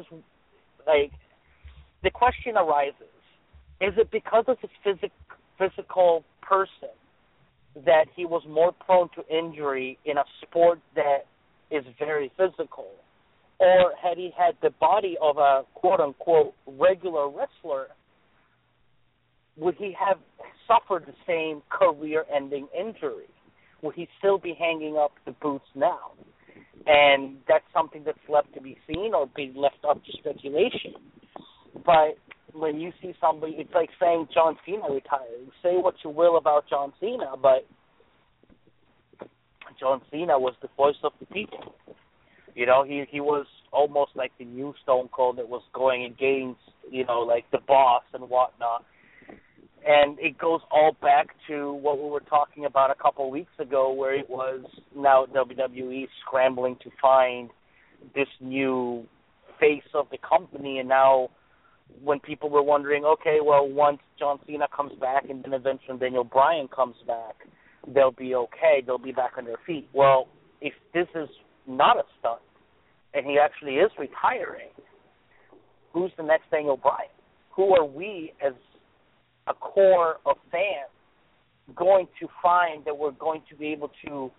like, the question arises, is it because of his physic, physical person that he was more prone to injury in a sport that is very physical? Or had he had the body of a quote-unquote regular wrestler, would he have suffered the same career-ending injury? Would he still be hanging up the boots now? And that's something that's left to be seen or be left up to speculation. But when you see somebody, it's like saying John Cena retired. Say what you will about John Cena, but John Cena was the voice of the people. You know, he he was almost like the new Stone Cold that was going against, you know, like the boss and whatnot. And it goes all back to what we were talking about a couple weeks ago, where it was now W W E scrambling to find this new face of the company, and now when people were wondering, okay, well, once John Cena comes back and then eventually Daniel Bryan comes back, they'll be okay, they'll be back on their feet. Well, if this is not a stunt and he actually is retiring, who's the next Daniel Bryan? Who are we as a core of fans going to find that we're going to be able to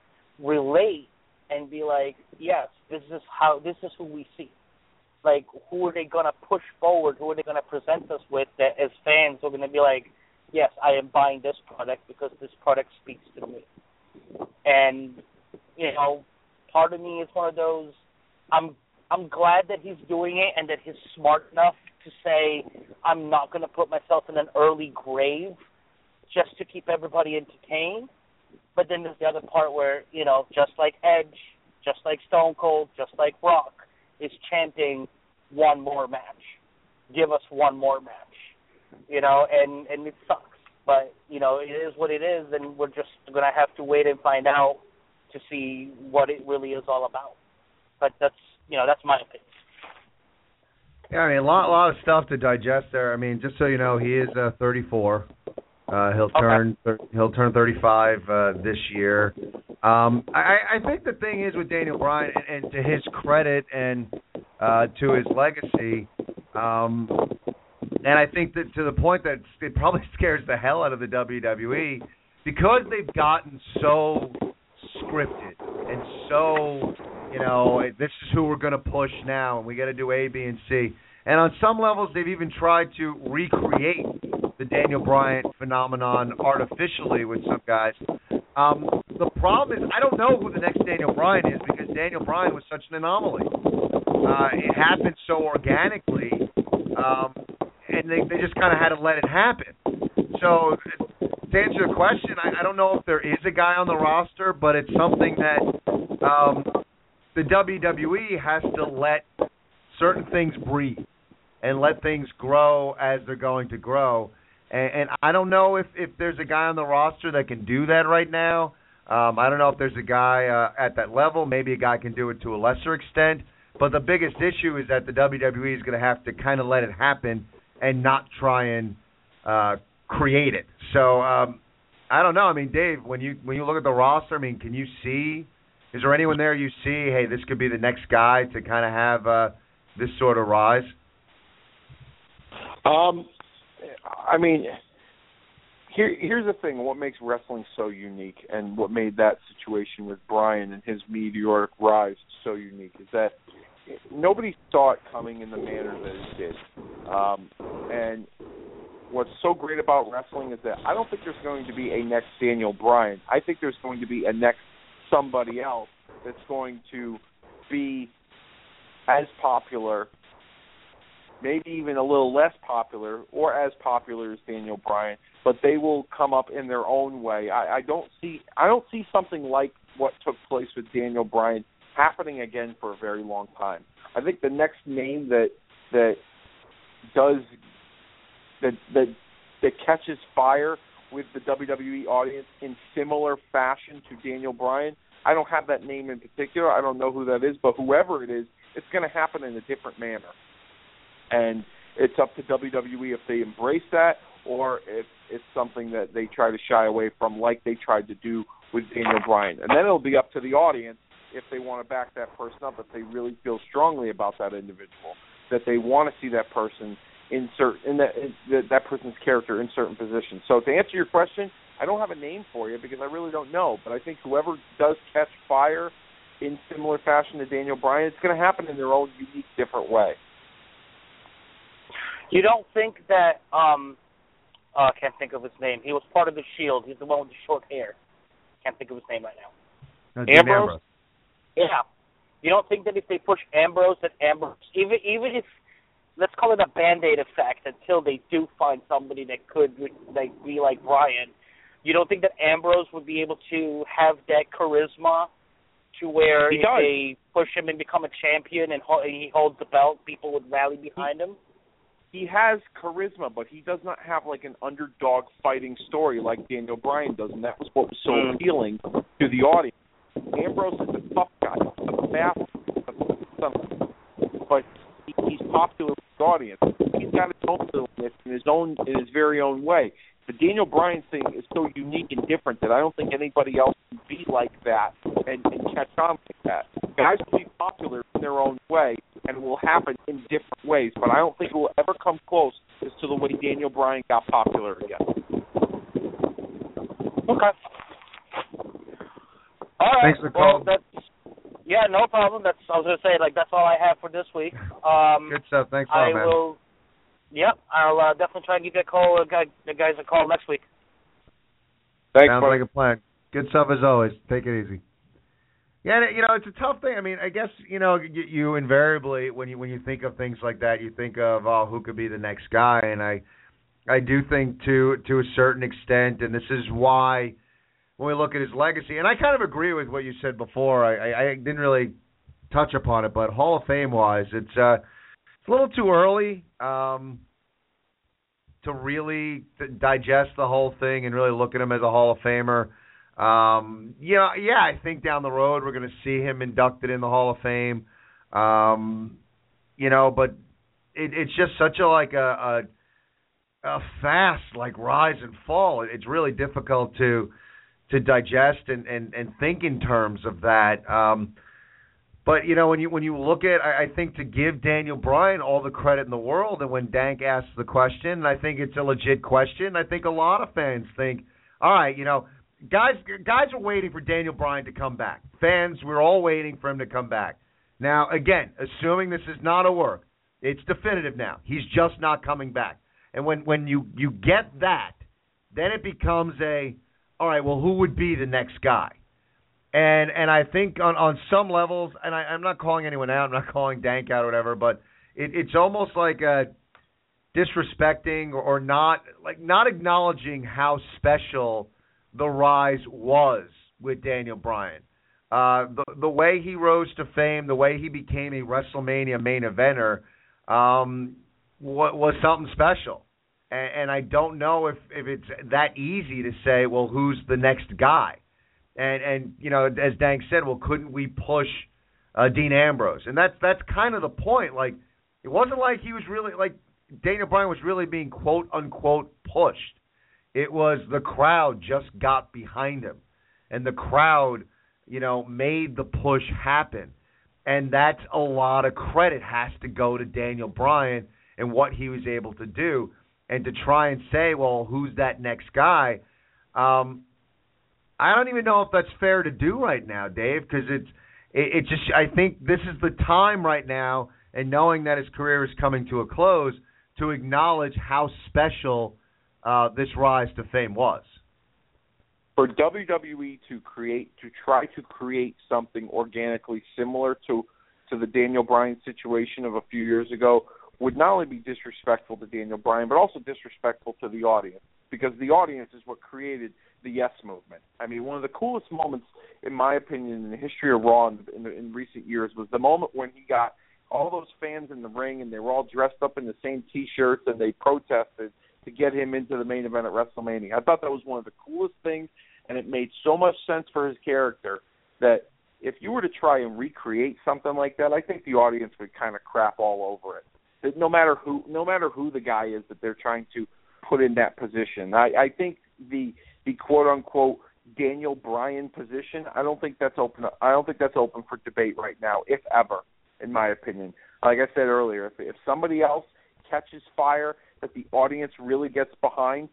relate and be like, yes, this is how, this is who we see? Like, who are they going to push forward? Who are they going to present us with that as fans are going to be like, yes, I am buying this product because this product speaks to me? And, you know, part of me is one of those, I'm I'm glad that he's doing it and that he's smart enough to say, I'm not going to put myself in an early grave just to keep everybody entertained. But then there's the other part where, you know, just like Edge, just like Stone Cold, just like Rock, is chanting one more match. Give us one more match. You know, and, and it sucks. But, you know, it is what it is, and we're just going to have to wait and find out to see what it really is all about. But that's, you know, that's my opinion. Yeah, I mean, a lot, a lot of stuff to digest there. I mean, just so you know, he is uh, thirty-four. Uh, he'll turn okay. th- he'll turn thirty-five uh, this year. Um, I, I think the thing is with Daniel Bryan, and, and to his credit and uh, to his legacy, um, and I think that to the point that it probably scares the hell out of the W W E because they've gotten so scripted and so, you know, this is who we're going to push now, and we got to do A, B, and C. And on some levels, they've even tried to recreate the Daniel Bryan phenomenon artificially with some guys. Um, the problem is I don't know who the next Daniel Bryan is because Daniel Bryan was such an anomaly. Uh, it happened so organically, um, and they, they just kind of had to let it happen. So to answer your question, I, I don't know if there is a guy on the roster, but it's something that um, the W W E has to let certain things breathe and let things grow as they're going to grow. And, and I don't know if, if there's a guy on the roster that can do that right now. Um, I don't know if there's a guy uh, at that level. Maybe a guy can do it to a lesser extent. But the biggest issue is that the W W E is going to have to kind of let it happen and not try and uh, create it. So um, I don't know. I mean, Dave, when you when you look at the roster, I mean, can you see? Is there anyone there you see, hey, this could be the next guy to kind of have uh, this sort of rise? Um, I mean, here, here's the thing. What makes wrestling so unique and what made that situation with Bryan and his meteoric rise so unique is that nobody saw it coming in the manner that it did. Um, and what's so great about wrestling is that I don't think there's going to be a next Daniel Bryan. I think there's going to be a next somebody else that's going to be as popular, maybe even a little less popular, or as popular as Daniel Bryan, but they will come up in their own way. I, I don't see I don't see something like what took place with Daniel Bryan happening again for a very long time. I think the next name that that does that that, that catches fire with the W W E audience in similar fashion to Daniel Bryan, I don't have that name in particular. I don't know who that is, but whoever it is, it's going to happen in a different manner. And it's up to W W E if they embrace that or if it's something that they try to shy away from like they tried to do with Daniel Bryan. And then it'll be up to the audience if they want to back that person up, if they really feel strongly about that individual, that they want to see that person in certain, in that, in that person's character in certain positions. So to answer your question, I don't have a name for you because I really don't know, but I think whoever does catch fire in similar fashion to Daniel Bryan, it's going to happen in their own unique, different way. You don't think that, um, oh, I can't think of his name. He was part of the Shield. He's the one with the short hair. Can't think of his name right now. No, Dean Ambrose? Ambrose? Yeah. You don't think that if they push Ambrose, that Ambrose, even even if, let's call it a Band-Aid effect until they do find somebody that could like be like Bryan, you don't think that Ambrose would be able to have that charisma to where if they push him and become a champion and ho- he holds the belt, people would rally behind him? He has charisma, but he does not have like an underdog fighting story like Daniel Bryan does, and that was what was so appealing to the audience. Ambrose is a tough guy, a bastard, but he's popular with the audience. He's got his own little list in his own, in his very own way. The Daniel Bryan thing is so unique and different that I don't think anybody else can be like that and, and catch on like that. Guys will be popular in their own way, and will happen in different ways, but I don't think it will ever come close as to the way Daniel Bryan got popular again. Okay. All right. Thanks for the call. Well, that's, yeah, no problem. That's I was going to say, like, that's all I have for this week. Um, Good stuff. Thanks a lot, man. I will, yep, I'll uh, definitely try and give that call, uh, guy, the guys a call next week. Thanks, Sounds buddy. Like a plan. Good stuff as always. Take it easy. Yeah, you know, it's a tough thing. I mean, I guess, you know, you, you invariably, when you when you think of things like that, you think of, oh, who could be the next guy? And I I do think to to a certain extent, and this is why when we look at his legacy, and I kind of agree with what you said before. I, I, I didn't really touch upon it, but Hall of Fame-wise, it's, uh, it's a little too early um, to really th- digest the whole thing and really look at him as a Hall of Famer. Um, you know, yeah, I think down the road we're going to see him inducted in the Hall of Fame. Um, you know, but it, it's just such a like a, a a fast like rise and fall. It's really difficult to to digest and, and, and think in terms of that. Um, but you know, when you when you look at, I, I think to give Daniel Bryan all the credit in the world, and when Dank asks the question, and I think it's a legit question. I think a lot of fans think, all right, you know. Guys, guys are waiting for Daniel Bryan to come back. Fans, we're all waiting for him to come back. Now, again, assuming this is not a work, it's definitive now. He's just not coming back. And when, when you, you get that, then it becomes a, all right, well, who would be the next guy? And and I think on, on some levels, and I, I'm not calling anyone out, I'm not calling Dank out or whatever, but it, it's almost like a disrespecting or, or not like not acknowledging how special the rise was with Daniel Bryan. Uh, the, the way he rose to fame, the way he became a WrestleMania main eventer um, was, was something special. And, and I don't know if, if it's that easy to say, well, who's the next guy? And, and you know, as Dank said, well, couldn't we push uh, Dean Ambrose? And that's, that's kind of the point. Like, it wasn't like he was really, like, Daniel Bryan was really being quote unquote pushed. It was the crowd just got behind him, and the crowd, you know, made the push happen, and that's a lot of credit has to go to Daniel Bryan and what he was able to do, and to try and say, well, who's that next guy? Um, I don't even know if that's fair to do right now, Dave, because it's it, it just I think this is the time right now, and knowing that his career is coming to a close, to acknowledge how special Uh, this rise to fame was. For W W E to create, to try to create something organically similar to, to the Daniel Bryan situation of a few years ago would not only be disrespectful to Daniel Bryan, but also disrespectful to the audience, because the audience is what created the Yes Movement. I mean, one of the coolest moments, in my opinion, in the history of Raw in, in, in recent years was the moment when he got all those fans in the ring and they were all dressed up in the same T-shirts and they protested to get him into the main event at WrestleMania. I thought that was one of the coolest things, and it made so much sense for his character that if you were to try and recreate something like that, I think the audience would kind of crap all over it. That no matter who, no matter who the guy is that they're trying to put in that position, I, I think the the quote unquote Daniel Bryan position, I don't think that's open. I don't think that's open for debate right now, if ever, in my opinion. Like I said earlier, if, if somebody else catches fire that the audience really gets behind,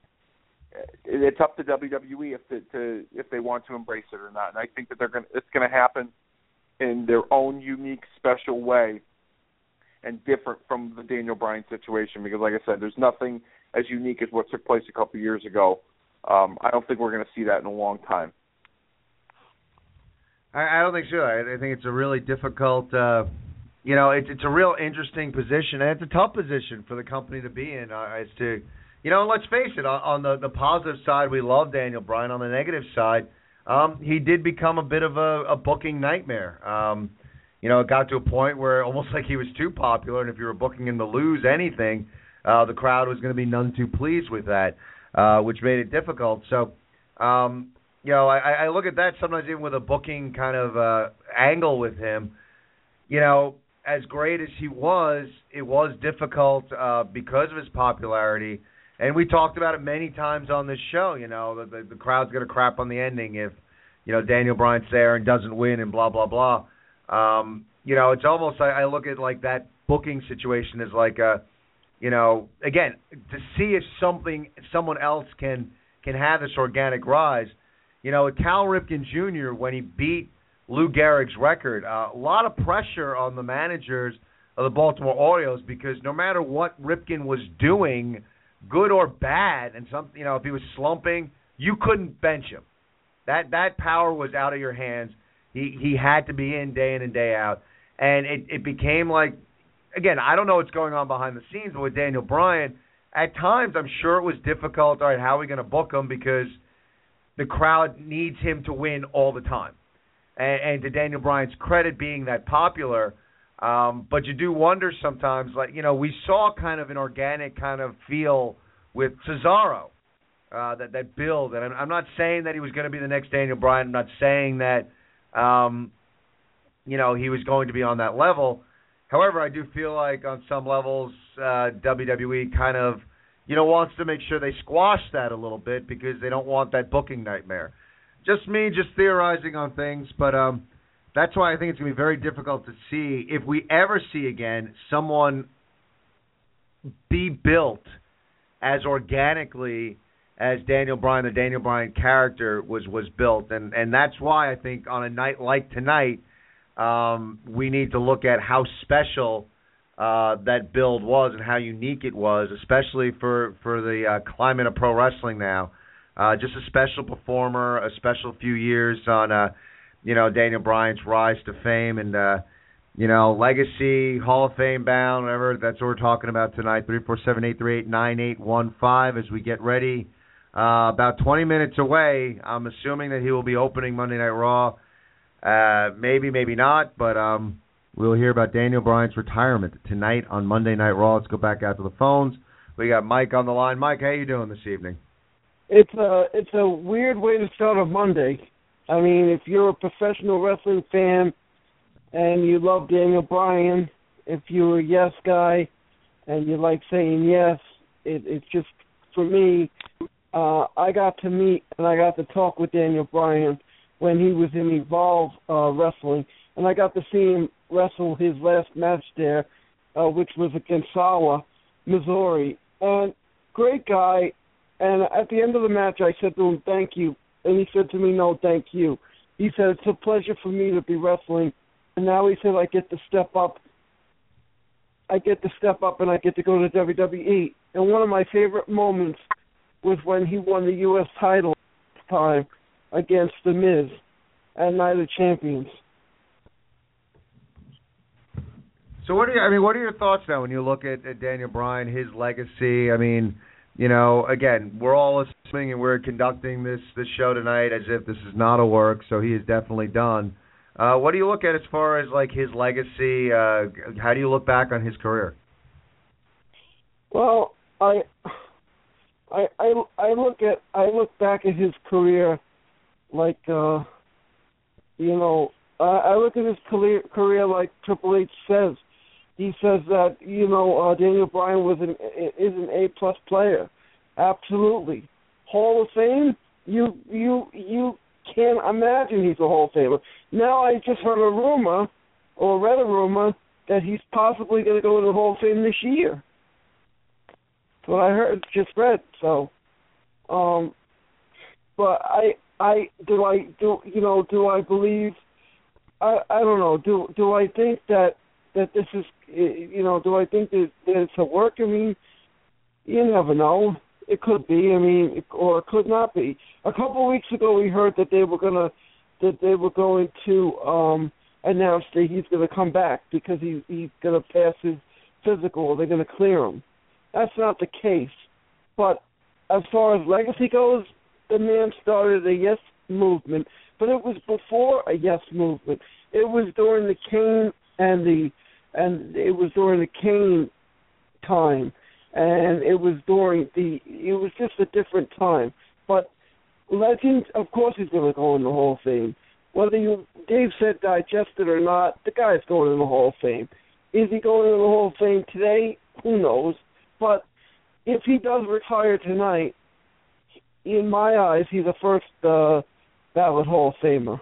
it's up to W W E if to, to if they want to embrace it or not. And I think that they're going it's going to happen in their own unique, special way, and different from the Daniel Bryan situation. Because, like I said, there's nothing as unique as what took place a couple of years ago. Um, I don't think we're going to see that in a long time. I, I don't think so. I, I think it's a really difficult. Uh... You know, it's it's a real interesting position, and it's a tough position for the company to be in. Uh, as to, you know, and let's face it, on, on the, the positive side, we love Daniel Bryan. On the negative side, um, he did become a bit of a, a booking nightmare. Um, you know, it got to a point where almost like he was too popular, and if you were booking him to lose anything, uh, the crowd was going to be none too pleased with that, uh, which made it difficult. So, um, you know, I, I look at that sometimes even with a booking kind of uh, angle with him, you know, as great as he was, it was difficult uh, because of his popularity. And we talked about it many times on this show, you know, the, the, the crowd's going to crap on the ending if, you know, Daniel Bryan's there and doesn't win and blah, blah, blah. Um, you know, it's almost, I, I look at like that booking situation as like a, you know, again, to see if something, someone else can, can have this organic rise. You know, Cal Ripken Junior, when he beat Lou Gehrig's record, uh, a lot of pressure on the managers of the Baltimore Orioles, because no matter what Ripken was doing, good or bad, and some, you know, if he was slumping, you couldn't bench him. That that power was out of your hands, He he had to be in day in and day out. And it, it became like, again, I don't know what's going on behind the scenes, but with Daniel Bryan, at times I'm sure it was difficult. All right, how are we going to book him? Because the crowd needs him to win all the time. And, and to Daniel Bryan's credit, being that popular, um, but you do wonder sometimes, like, you know, we saw kind of an organic kind of feel with Cesaro, uh, that, that build. And I'm, I'm not saying that he was going to be the next Daniel Bryan. I'm not saying that, um, you know, he was going to be on that level. However, I do feel like on some levels, uh, W W E kind of, you know, wants to make sure they squash that a little bit because they don't want that booking nightmare. Just me, just theorizing on things, but um, that's why I think it's going to be very difficult to see if we ever see again someone be built as organically as Daniel Bryan, the Daniel Bryan character was, was built. And, and that's why I think on a night like tonight, um, we need to look at how special uh, that build was and how unique it was, especially for, for the uh, climate of pro wrestling now. Uh, just a special performer, a special few years on, uh, you know, Daniel Bryan's rise to fame and, uh, you know, legacy, Hall of Fame bound, whatever. That's what we're talking about tonight, three four seven, eight three eight, nine eight one five as we get ready. Uh, about twenty minutes away, I'm assuming that he will be opening Monday Night Raw. Uh, maybe, maybe not, but um, we'll hear about Daniel Bryan's retirement tonight on Monday Night Raw. Let's go back out to the phones. We got Mike on the line. Mike, how you doing this evening? It's a, it's a weird way to start a Monday. I mean, if you're a professional wrestling fan and you love Daniel Bryan, if you're a yes guy and you like saying yes, it, it's just, for me, uh, I got to meet and I got to talk with Daniel Bryan when he was in Evolve uh, Wrestling, and I got to see him wrestle his last match there, uh, which was against Sawa, Missouri. And great guy. And at the end of the match, I said to him, thank you. And he said to me, no, thank you. He said, it's a pleasure for me to be wrestling. And now he said, I get to step up. I get to step up and I get to go to W W E. And one of my favorite moments was when he won the U S title time against The Miz at Night of Champions. So what are you, I mean, what are your thoughts now when you look at, at Daniel Bryan, his legacy? I mean, you know, again, we're all assuming and we're conducting this, this show tonight as if this is not a work, so he is definitely done. Uh, what do you look at as far as, like, his legacy? Uh, how do you look back on his career? Well, I, I, I, I look at I look back at his career like, uh, you know, I, I look at his career, career like Triple H says. He says that, you know, uh, Daniel Bryan was an, is an A-plus player. Absolutely. Hall of Fame? You you you can't imagine he's a Hall of Famer. Now I just heard a rumor, or read a rumor, that he's possibly going to go to the Hall of Fame this year. That's what I heard, just read. So, um, but I I do I do you know do I believe? I I don't know. Do do I think that? That this is, you know, do I think that, that it's a work? I mean, you never know. It could be, I mean, or it could not be. A couple of weeks ago, we heard that they were gonna, that they were going to um, announce that he's gonna come back because he, he's gonna pass his physical. Or they're gonna clear him. That's not the case. But as far as legacy goes, the man started a yes movement, but it was before a yes movement. It was during the Kane. And the and it was during the Kane time, and it was during the it was just a different time. But legend, of course, he's going to go in the Hall of Fame. Whether you Dave said digest it or not, the guy's going in the Hall of Fame. Is he going in the Hall of Fame today? Who knows? But if he does retire tonight, in my eyes, he's the first uh, ballot Hall of Famer.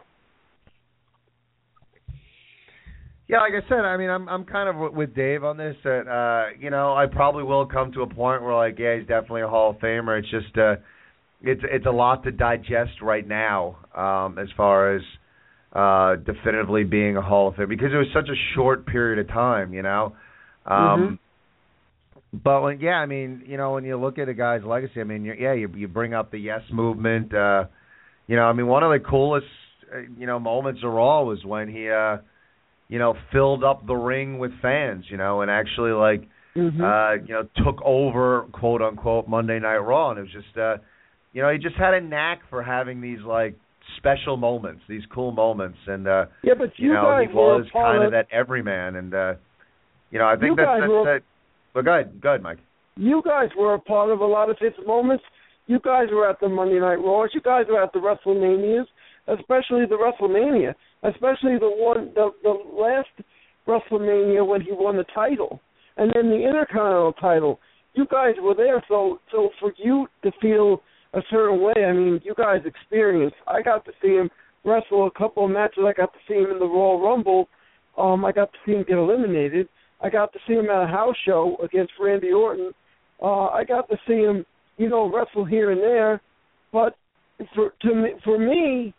Yeah, like I said, I mean, I'm I'm kind of with Dave on this. That uh, you know, I probably will come to a point where, like, yeah, he's definitely a Hall of Famer. It's just, uh, it's it's a lot to digest right now, um, as far as uh, definitively being a Hall of Famer, because it was such a short period of time, you know. Um, mm-hmm. But when, yeah, I mean, you know, when you look at a guy's legacy, I mean, you're, yeah, you you bring up the Yes movement. Uh, you know, I mean, one of the coolest you know, moments of Raw was when he, uh, you know, filled up the ring with fans, you know, and actually, like, mm-hmm. uh, you know, took over, quote, unquote, Monday Night Raw. And it was just, uh, you know, he just had a knack for having these, like, special moments, these cool moments. And, uh, yeah, but you, you know, guys he was kind of that everyman. And, uh, you know, I think that's, that's that. But go ahead, go ahead, Mike. You guys were a part of a lot of his moments. You guys were at the Monday Night Raws. You guys were at the WrestleManias, especially the WrestleMania, especially the one, the, the last WrestleMania when he won the title, and then the Intercontinental title. You guys were there, so so for you to feel a certain way, I mean, you guys experienced. I got to see him wrestle a couple of matches. I got to see him in the Royal Rumble. Um, I got to see him get eliminated. I got to see him at a house show against Randy Orton. Uh, I got to see him, you know, wrestle here and there. But for to me, for me,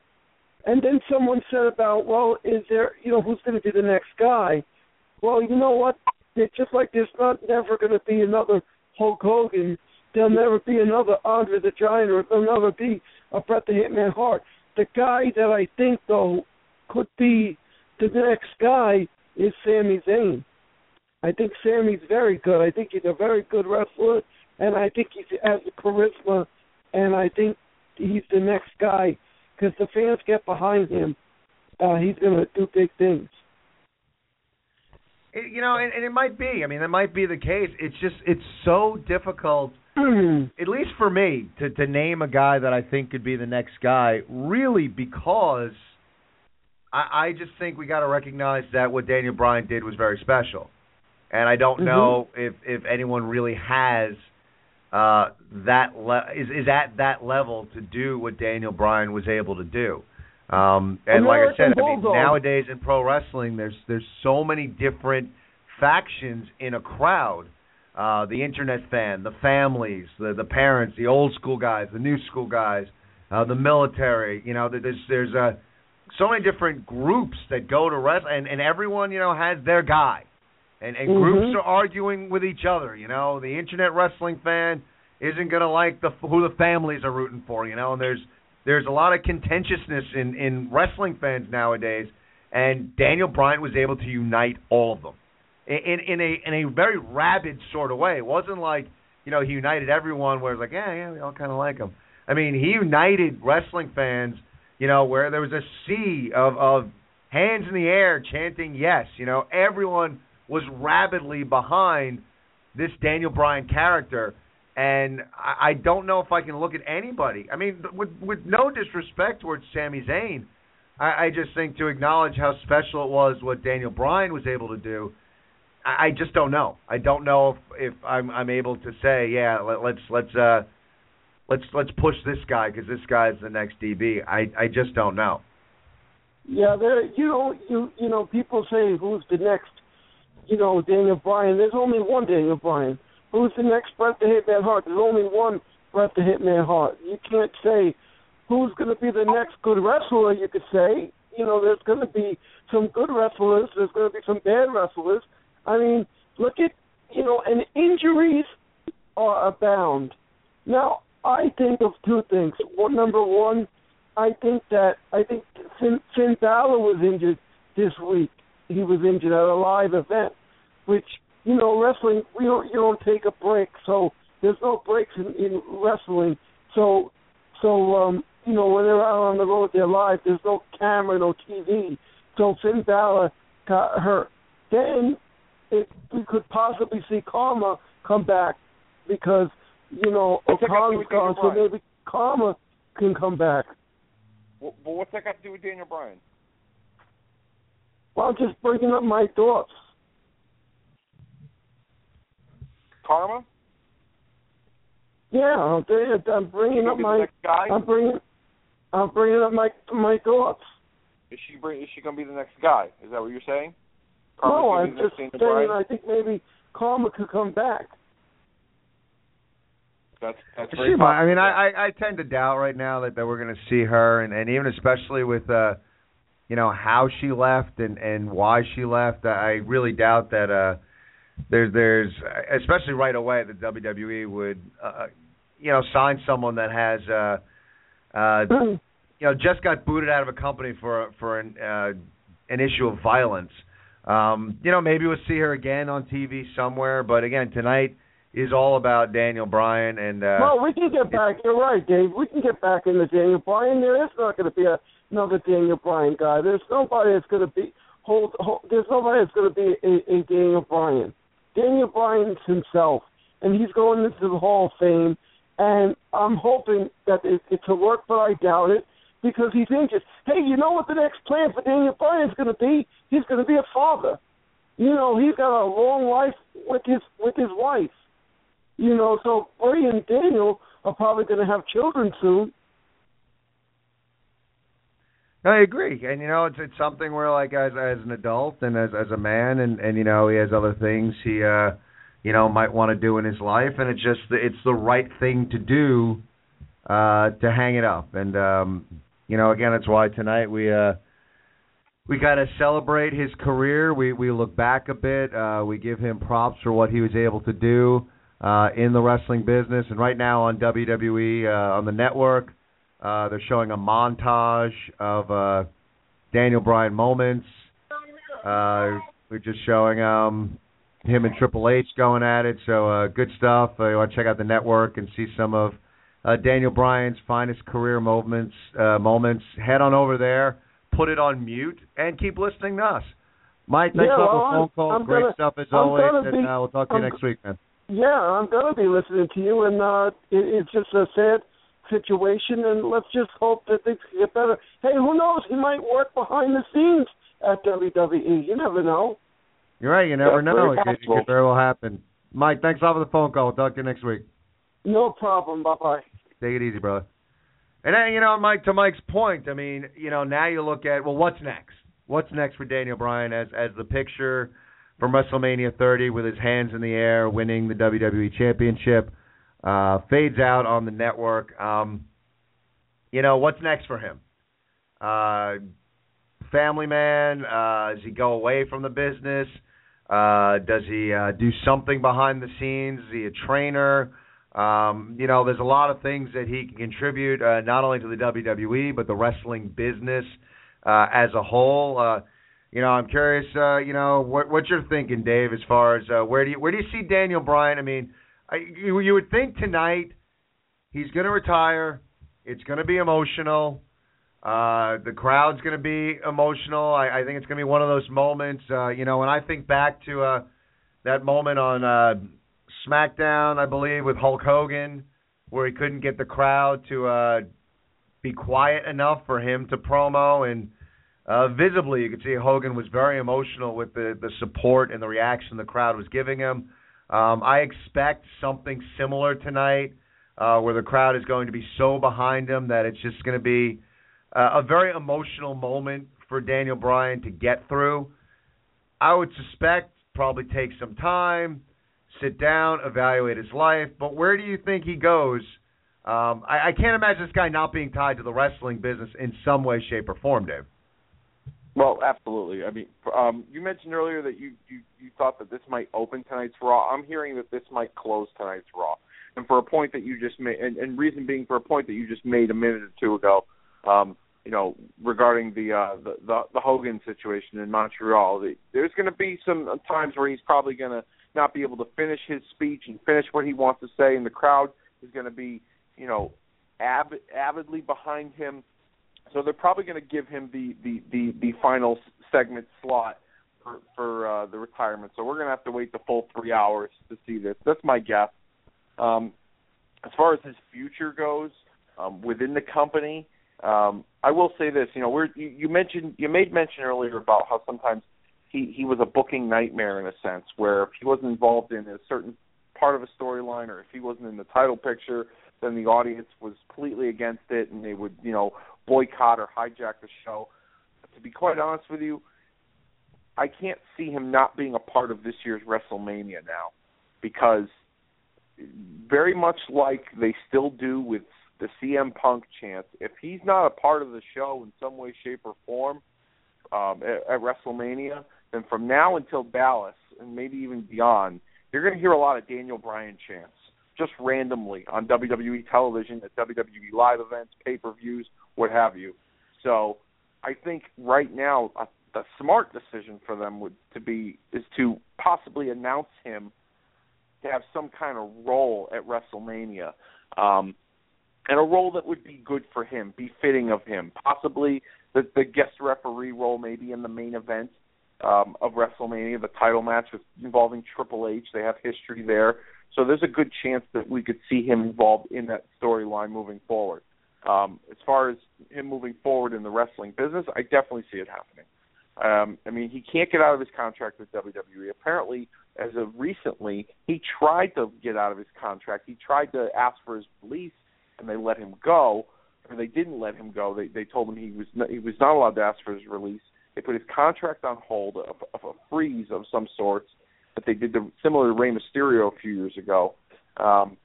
and then someone said about, well, is there, you know, who's going to be the next guy? Well, you know what? It's just like there's not never going to be another Hulk Hogan. There'll never be another Andre the Giant, or there'll never be a Bret the Hitman Hart. The guy that I think, though, could be the next guy is Sami Zayn. I think Sammy's very good. I think he's a very good wrestler, and I think he has a charisma, and I think he's the next guy because the fans get behind him. Uh, he's going to do big things. It, you know, and, and it might be. I mean, that might be the case. It's just it's so difficult, at least for me, to, to name a guy that I think could be the next guy, really because I, I just think we got to recognize that what Daniel Bryan did was very special. And I don't know mm-hmm. if, if anyone really has uh, that le- is is at that level to do what Daniel Bryan was able to do. Um, and American like I said, I mean, nowadays in pro wrestling, there's there's so many different factions in a crowd: uh, the internet fan, the families, the the parents, the old school guys, the new school guys, uh, the military. You know, there's there's uh, so many different groups that go to wrestling, and, and everyone you know has their guy. And, and mm-hmm. groups are arguing with each other, you know. The internet wrestling fan isn't going to like the who the families are rooting for, you know. And there's there's a lot of contentiousness in, in wrestling fans nowadays. And Daniel Bryan was able to unite all of them in in a in a very rabid sort of way. It wasn't like, you know, he united everyone where it's like, yeah, yeah, we all kind of like him. I mean, he united wrestling fans, you know, where there was a sea of, of hands in the air chanting yes, you know, everyone was rabidly behind this Daniel Bryan character, and I, I don't know if I can look at anybody. I mean, with, with no disrespect towards Sami Zayn, I, I just think to acknowledge how special it was what Daniel Bryan was able to do, I, I just don't know. I don't know if, if I'm, I'm able to say, yeah, let, let's let's uh, let's let's push this guy because this guy is the next D B. I, I just don't know. Yeah, there. You know, you you know, people say who's the next. You know, Daniel Bryan, there's only one Daniel Bryan. Who's the next Bret the Hitman Hart? There's only one Bret the Hitman Hart. You can't say who's going to be the next good wrestler, you could say. You know, there's going to be some good wrestlers. There's going to be some bad wrestlers. I mean, look at, you know, and injuries are abound. Now, I think of two things. Well, number one, I think that, I think Finn, Finn Balor was injured this week. He was injured at a live event, which, you know, wrestling, we don't, you don't take a break, so there's no breaks in, in wrestling. So, so um, you know, when they're out on the road, they're live. There's no camera, no T V. So Finn Balor got hurt. Then it, we could possibly see Karma come back because, you know, O'Connor's gone, so maybe Karma can come back. Well, but what's that got to do with Daniel Bryan? Well, I'm just bringing up my thoughts. Karma? Yeah, I'm bringing up my. I'm bringing. I'm bringing up my my thoughts. Is she bring, Is she going to be the next guy? Is that what you're saying? Karma's no, I'm just saying. I think maybe Karma could come back. That's that's. Very she might. I mean, I, I I tend to doubt right now that, that we're going to see her, and, and even especially with. Uh, You know, how she left and, and why she left, I really doubt that uh, there's, there's, especially right away, that W W E would, uh, you know, sign someone that has, uh, uh, you know, just got booted out of a company for for an uh, an issue of violence. Um, you know, maybe we'll see her again on T V somewhere. But again, tonight is all about Daniel Bryan. And uh, well, we can get back. You're right, Dave. We can get back into Daniel Bryan. There is not going to be a, another Daniel Bryan guy. There's nobody that's going to be hold, hold. There's nobody that's going to be a, a Daniel Bryan. Daniel Bryan's himself, and he's going into the Hall of Fame. And I'm hoping that it, it's a work, but I doubt it. Because he's injured. Hey, you know what the next plan for Daniel Bryan is going to be? He's going to be a father. You know, he's got a long life with his with his wife. You know, so Bray and Daniel are probably going to have children soon. I agree, and you know, it's it's something where, like, as as an adult and as as a man, and and you know, he has other things he uh, you know, might want to do in his life, and it's just it's the right thing to do uh, to hang it up, and. Um, You know, again, that's why tonight we uh, we got to celebrate his career. We we look back a bit. Uh, we give him props for what he was able to do uh, in the wrestling business. And right now on W W E, uh, on the network, uh, they're showing a montage of uh, Daniel Bryan moments. Uh, we're just showing um, him and Triple H going at it. So uh, good stuff. Uh, you want to check out the network and see some of Uh, Daniel Bryan's finest career moments, uh, moments. Head on over there, put it on mute, and keep listening to us. Mike, thanks yeah, well, for the phone call. I'm Great gonna, stuff as I'm always, and be, uh, we'll talk to I'm, you next week, man. Yeah, I'm going to be listening to you, and uh, it, it's just a sad situation, and let's just hope that things get better. Hey, who knows? He might work behind the scenes at W W E. You never know. You're right. You never That's know. It, it could very well happen. Mike, thanks a lot for the phone call. We'll talk to you next week. No problem. Bye-bye. Take it easy, brother. And then, you know, Mike, to Mike's point, I mean, you know, now you look at, well, what's next? What's next for Daniel Bryan as, as the picture from WrestleMania thirty with his hands in the air, winning the W W E Championship, uh, fades out on the network. Um, you know, what's next for him? Uh, family man? Uh, does he go away from the business? Uh, does he uh, do something behind the scenes? Is he a trainer? Um, you know, there's a lot of things that he can contribute, uh, not only to the W W E, but the wrestling business uh, as a whole. Uh, you know, I'm curious, uh, you know, what, what you're thinking, Dave, as far as uh, where do you, where do you see Daniel Bryan? I mean, I, you, you would think tonight he's going to retire. It's going to be emotional. Uh, the crowd's going to be emotional. I, I think it's going to be one of those moments, uh, you know, when I think back to uh, that moment on uh, – SmackDown, I believe, with Hulk Hogan, where he couldn't get the crowd to uh, be quiet enough for him to promo, and uh, visibly you could see Hogan was very emotional with the, the support and the reaction the crowd was giving him. Um, I expect something similar tonight, uh, where the crowd is going to be so behind him that it's just going to be uh, a very emotional moment for Daniel Bryan to get through. I would suspect probably take some time, sit down, evaluate his life. But where do you think he goes? Um, I, I can't imagine this guy not being tied to the wrestling business in some way, shape, or form, Dave. Well, absolutely. I mean, um, you mentioned earlier that you, you, you thought that this might open tonight's Raw. I'm hearing that this might close tonight's Raw. And for a point that you just made, and, and reason being for a point that you just made a minute or two ago, um, you know, regarding the, uh, the, the, the Hogan situation in Montreal, the, there's going to be some times where he's probably going to not be able to finish his speech and finish what he wants to say, and the crowd is going to be, you know, av- avidly behind him. So they're probably going to give him the, the, the, the final segment slot for, for uh, the retirement. So we're going to have to wait the full three hours to see this. That's my guess. Um, as far as his future goes, um, within the company, um, I will say this. You know, we're, you, you mentioned you made mention earlier about how sometimes He, he was a booking nightmare in a sense, where if he wasn't involved in a certain part of a storyline, or if he wasn't in the title picture, then the audience was completely against it, and they would, you know, boycott or hijack the show. But to be quite honest with you, I can't see him not being a part of this year's WrestleMania now, because very much like they still do with the C M Punk chant, if he's not a part of the show in some way, shape, or form um, at, at WrestleMania, then from now until Dallas, and maybe even beyond, you're going to hear a lot of Daniel Bryan chants. just randomly on W W E television, at W W E live events, pay-per-views, what have you. So I think right now uh, the smart decision for them would to be is to possibly announce him to have some kind of role at WrestleMania, um, and a role that would be good for him, befitting of him, possibly the, the guest referee role maybe in the main event um, of WrestleMania, the title match with, involving Triple H. They have history there. So there's a good chance that we could see him involved in that storyline moving forward. Um, as far as him moving forward in the wrestling business, I definitely see it happening. Um, I mean, he can't get out of his contract with W W E. Apparently, as of recently, he tried to get out of his contract. He tried to ask for his release, and they let him go. Or they didn't let him go. They they told him he was not, he was not allowed to ask for his release. They put his contract on hold, of, of a freeze of some sorts. But they did the, similar to Rey Mysterio a few years ago, um,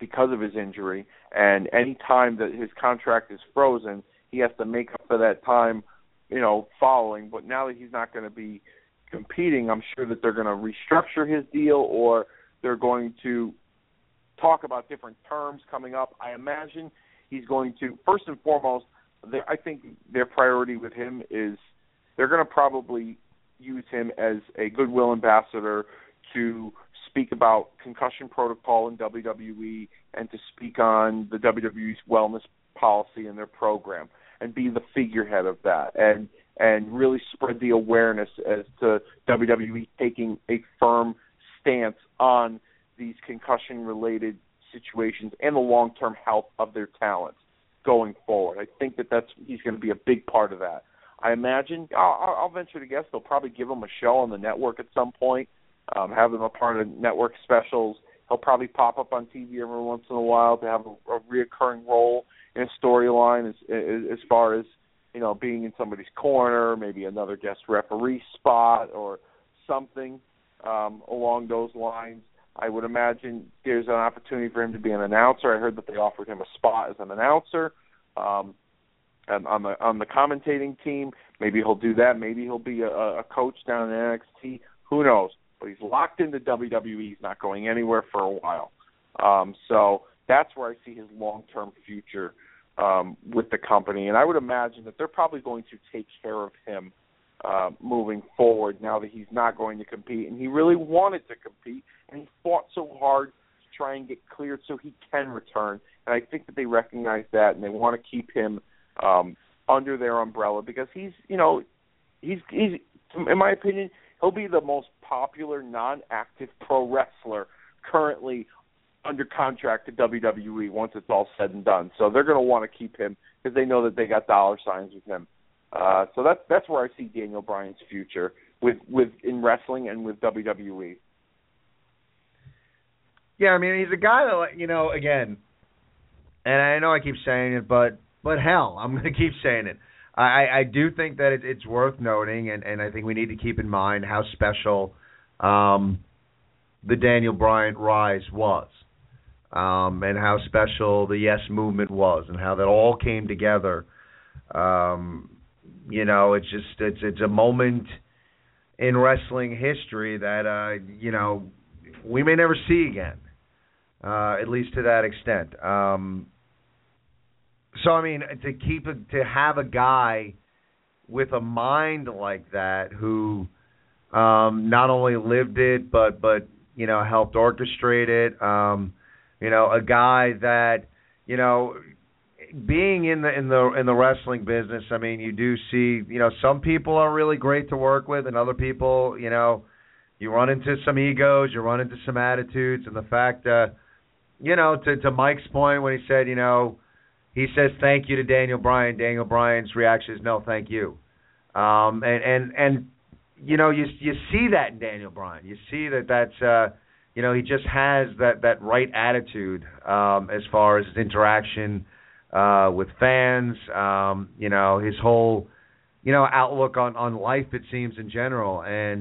because of his injury. And any time that his contract is frozen, he has to make up for that time, you know, following. But now that he's not going to be competing, I'm sure that they're going to restructure his deal, or they're going to talk about different terms coming up. I imagine he's going to, first and foremost, I think their priority with him is they're going to probably use him as a goodwill ambassador to speak about concussion protocol in W W E and to speak on the W W E's wellness policy and their program, and be the figurehead of that, and and really spread the awareness as to W W E taking a firm stance on these concussion-related situations and the long-term health of their talents going forward. I think that that's he's going to be a big part of that. I imagine, I'll, I'll venture to guess, they'll probably give him a show on the network at some point, um, have him a part of network specials. He'll probably pop up on T V every once in a while to have a, a reoccurring role in a storyline, as, as far as, you know, being in somebody's corner, maybe another guest referee spot or something um, along those lines. I would imagine there's an opportunity for him to be an announcer. I heard that they offered him a spot as an announcer. Um And on the on the commentating team, maybe he'll do that. Maybe he'll be a, a coach down in N X T. Who knows? But he's locked into W W E. He's not going anywhere for a while. Um, so that's where I see his long-term future um, with the company. And I would imagine that they're probably going to take care of him uh, moving forward now that he's not going to compete. And he really wanted to compete, and he fought so hard to try and get cleared so he can return. And I think that they recognize that, and they want to keep him Um, under their umbrella, because he's, you know, he's, he's, in my opinion, he'll be the most popular non-active pro wrestler currently under contract to W W E once it's all said and done. So they're going to want to keep him because they know that they got dollar signs with him. Uh, so that's that's where I see Daniel Bryan's future with, with in wrestling and with W W E. Yeah, I mean, he's a guy that, you know, again, and I know I keep saying it, but But hell, I'm going to keep saying it. I, I do think that it, it's worth noting, and, and I think we need to keep in mind how special um, the Daniel Bryan rise was, um, and how special the Yes Movement was, and how that all came together. Um, you know, it's just it's it's a moment in wrestling history that uh, you know, we may never see again, uh, at least to that extent. Um, So, I mean, to keep a, to have a guy with a mind like that who um, not only lived it, but, but you know, helped orchestrate it, um, you know, a guy that, you know, being in the in the in the wrestling business, I mean, you do see, you know, some people are really great to work with, and other people, you know, you run into some egos, you run into some attitudes, and the fact, uh, you know, to, to Mike's point when he said, you know, he says thank you to Daniel Bryan. Daniel Bryan's reaction is no, thank you. Um, and, and, and, you know, you you see that in Daniel Bryan. You see that that's, uh, you know, he just has that, that right attitude um, as far as his interaction uh, with fans, um, you know, his whole, you know, outlook on, on life, it seems, in general. And,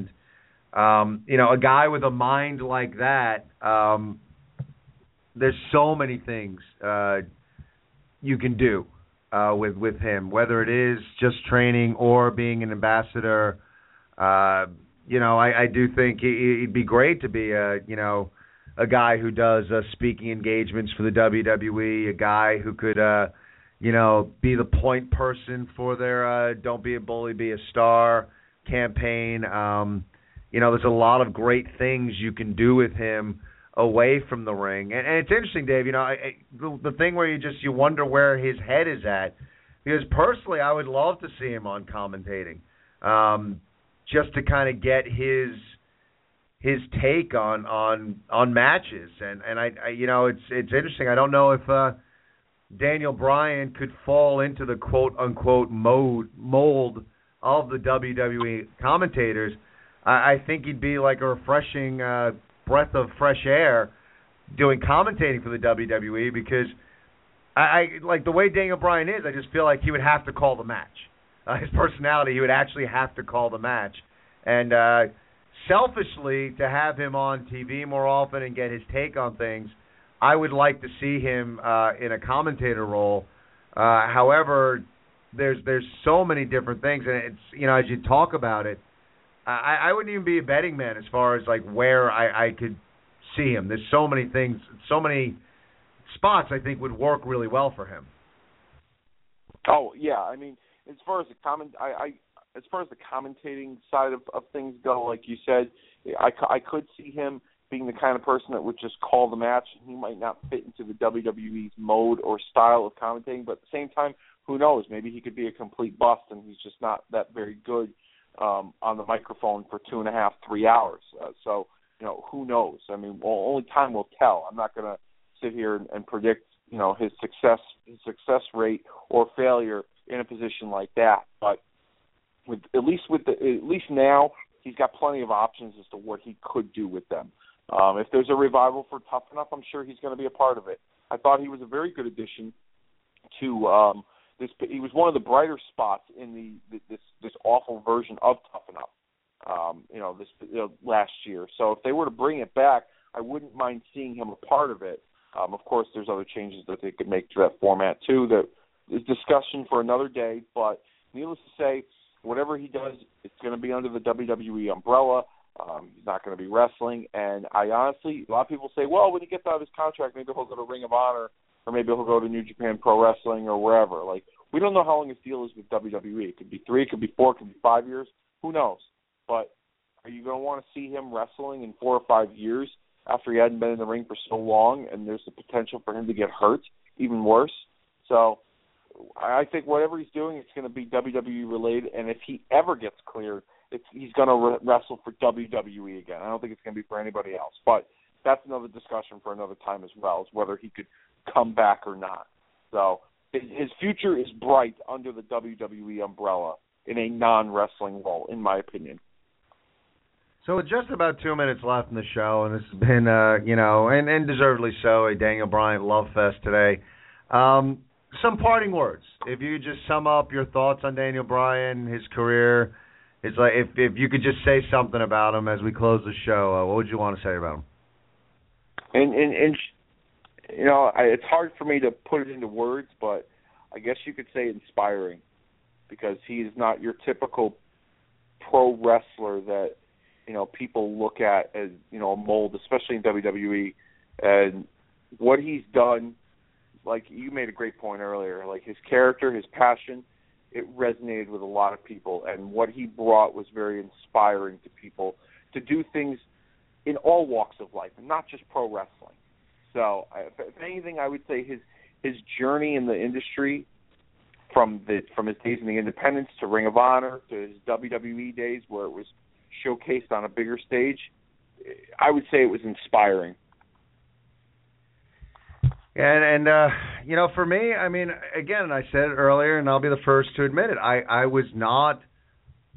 um, you know, a guy with a mind like that, um, there's so many things uh you can do uh, with with him, whether it is just training or being an ambassador. Uh, you know, I, I do think it, it'd be great to be a you know a guy who does uh, speaking engagements for the W W E, a guy who could, uh, you know, be the point person for their uh, Don't Be a Bully, Be a Star campaign. Um, you know, there's a lot of great things you can do with him away from the ring. And, and it's interesting, Dave, you know, I, I, the, the thing where you just you wonder where his head is at, because personally I would love to see him on commentating, um, just to kind of get his his take on on, on matches. And, and I, I you know, it's it's interesting. I don't know if uh, Daniel Bryan could fall into the quote-unquote mode, mold of the W W E commentators. I, I think he'd be like a refreshing uh, breath of fresh air doing commentating for the W W E, because I, I like the way Daniel Bryan is. I just feel like he would have to call the match. Uh, his personality, he would actually have to call the match. And uh, selfishly, to have him on T V more often and get his take on things, I would like to see him uh, in a commentator role. Uh, however, there's there's so many different things, and it's, you know, as you talk about it, I, I wouldn't even be a betting man as far as like where I, I could see him. There's so many things, so many spots I think would work really well for him. Oh yeah, I mean, as far as the comment, I, I as far as the commentating side of, of things go, like you said, I, I could see him being the kind of person that would just call the match. He might not fit into the W W E's mode or style of commentating, but at the same time, who knows? Maybe he could be a complete bust and he's just not that very good um, on the microphone for two and a half, three hours. Uh, so, you know, who knows? I mean, well, only time will tell. I'm not going to sit here and, and predict, you know, his success, his success rate or failure in a position like that. But with, at least with the, at least now, he's got plenty of options as to what he could do with them. Um, if there's a revival for Tough Enough, I'm sure he's going to be a part of it. I thought he was a very good addition to um, this. He was one of the brighter spots in the, the this this awful version of Tough Enough, um, you know, this you know, last year. So if they were to bring it back, I wouldn't mind seeing him a part of it. Um, of course, there's other changes that they could make to that format too. That is discussion for another day. But needless to say, whatever he does, it's going to be under the W W E umbrella. Um, he's not going to be wrestling, and I honestly, a lot of people say, well, when he gets out of his contract, maybe he'll go to Ring of Honor, or maybe he'll go to New Japan Pro Wrestling or wherever. Like, we don't know how long his deal is with W W E. It could be three, it could be four, it could be five years. Who knows? But are you going to want to see him wrestling in four or five years after he hadn't been in the ring for so long, and there's the potential for him to get hurt even worse? So I think whatever he's doing, it's going to be W W E-related, and if he ever gets cleared, It's, he's going to re- wrestle for W W E again. I don't think it's going to be for anybody else. But that's another discussion for another time as well, is whether he could come back or not. So his future is bright under the W W E umbrella in a non-wrestling role, in my opinion. So with just about two minutes left in the show, and this has been, uh, you know, and, and deservedly so, a Daniel Bryan love fest today. Um, some parting words. If you just sum up your thoughts on Daniel Bryan, his career. It's like if if you could just say something about him as we close the show, uh, what would you want to say about him? And and, and you know, I, it's hard for me to put it into words, but I guess you could say inspiring, because he is not your typical pro wrestler that, you know, people look at as, you know, a mold, especially in W W E. And what he's done, like you made a great point earlier, like his character, his passion, it resonated with a lot of people, and what he brought was very inspiring to people to do things in all walks of life, and not just pro wrestling. So if anything, I would say his his journey in the industry, from the from his days in the independents to Ring of Honor to his W W E days where it was showcased on a bigger stage, I would say it was inspiring. And, and uh, you know, for me, I mean, again, I said it earlier, and I'll be the first to admit it. I, I was not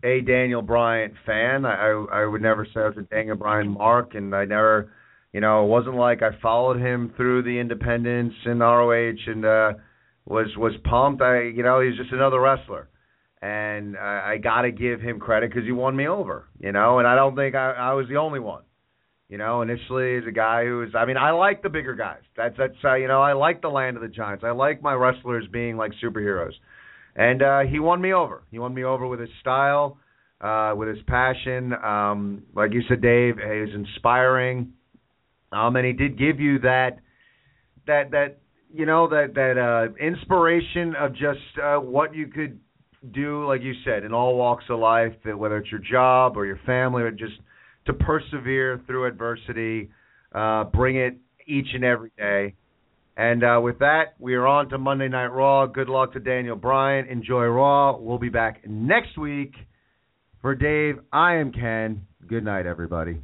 a Daniel Bryan fan. I, I I would never say I was a Daniel Bryan mark, and I never, you know, it wasn't like I followed him through the independents and R O H and uh, was, was pumped. I, you know, he was just another wrestler. And I, I got to give him credit because he won me over, you know, and I don't think I, I was the only one. You know, initially as a guy who is, I mean, I like the bigger guys. That's, that's uh, you know, I like the land of the giants. I like my wrestlers being like superheroes. And uh, he won me over. He won me over with his style, uh, with his passion. Um, like you said, Dave, he was inspiring. Um, and he did give you that, that, that, you know, that, that, uh, inspiration of just, uh, what you could do, like you said, in all walks of life, that whether it's your job or your family, or just to persevere through adversity, uh, bring it each and every day. And, uh, with that, we are on to Monday Night Raw. Good luck to Daniel Bryan. Enjoy Raw. We'll be back next week. For Dave, I am Ken. Good night, everybody.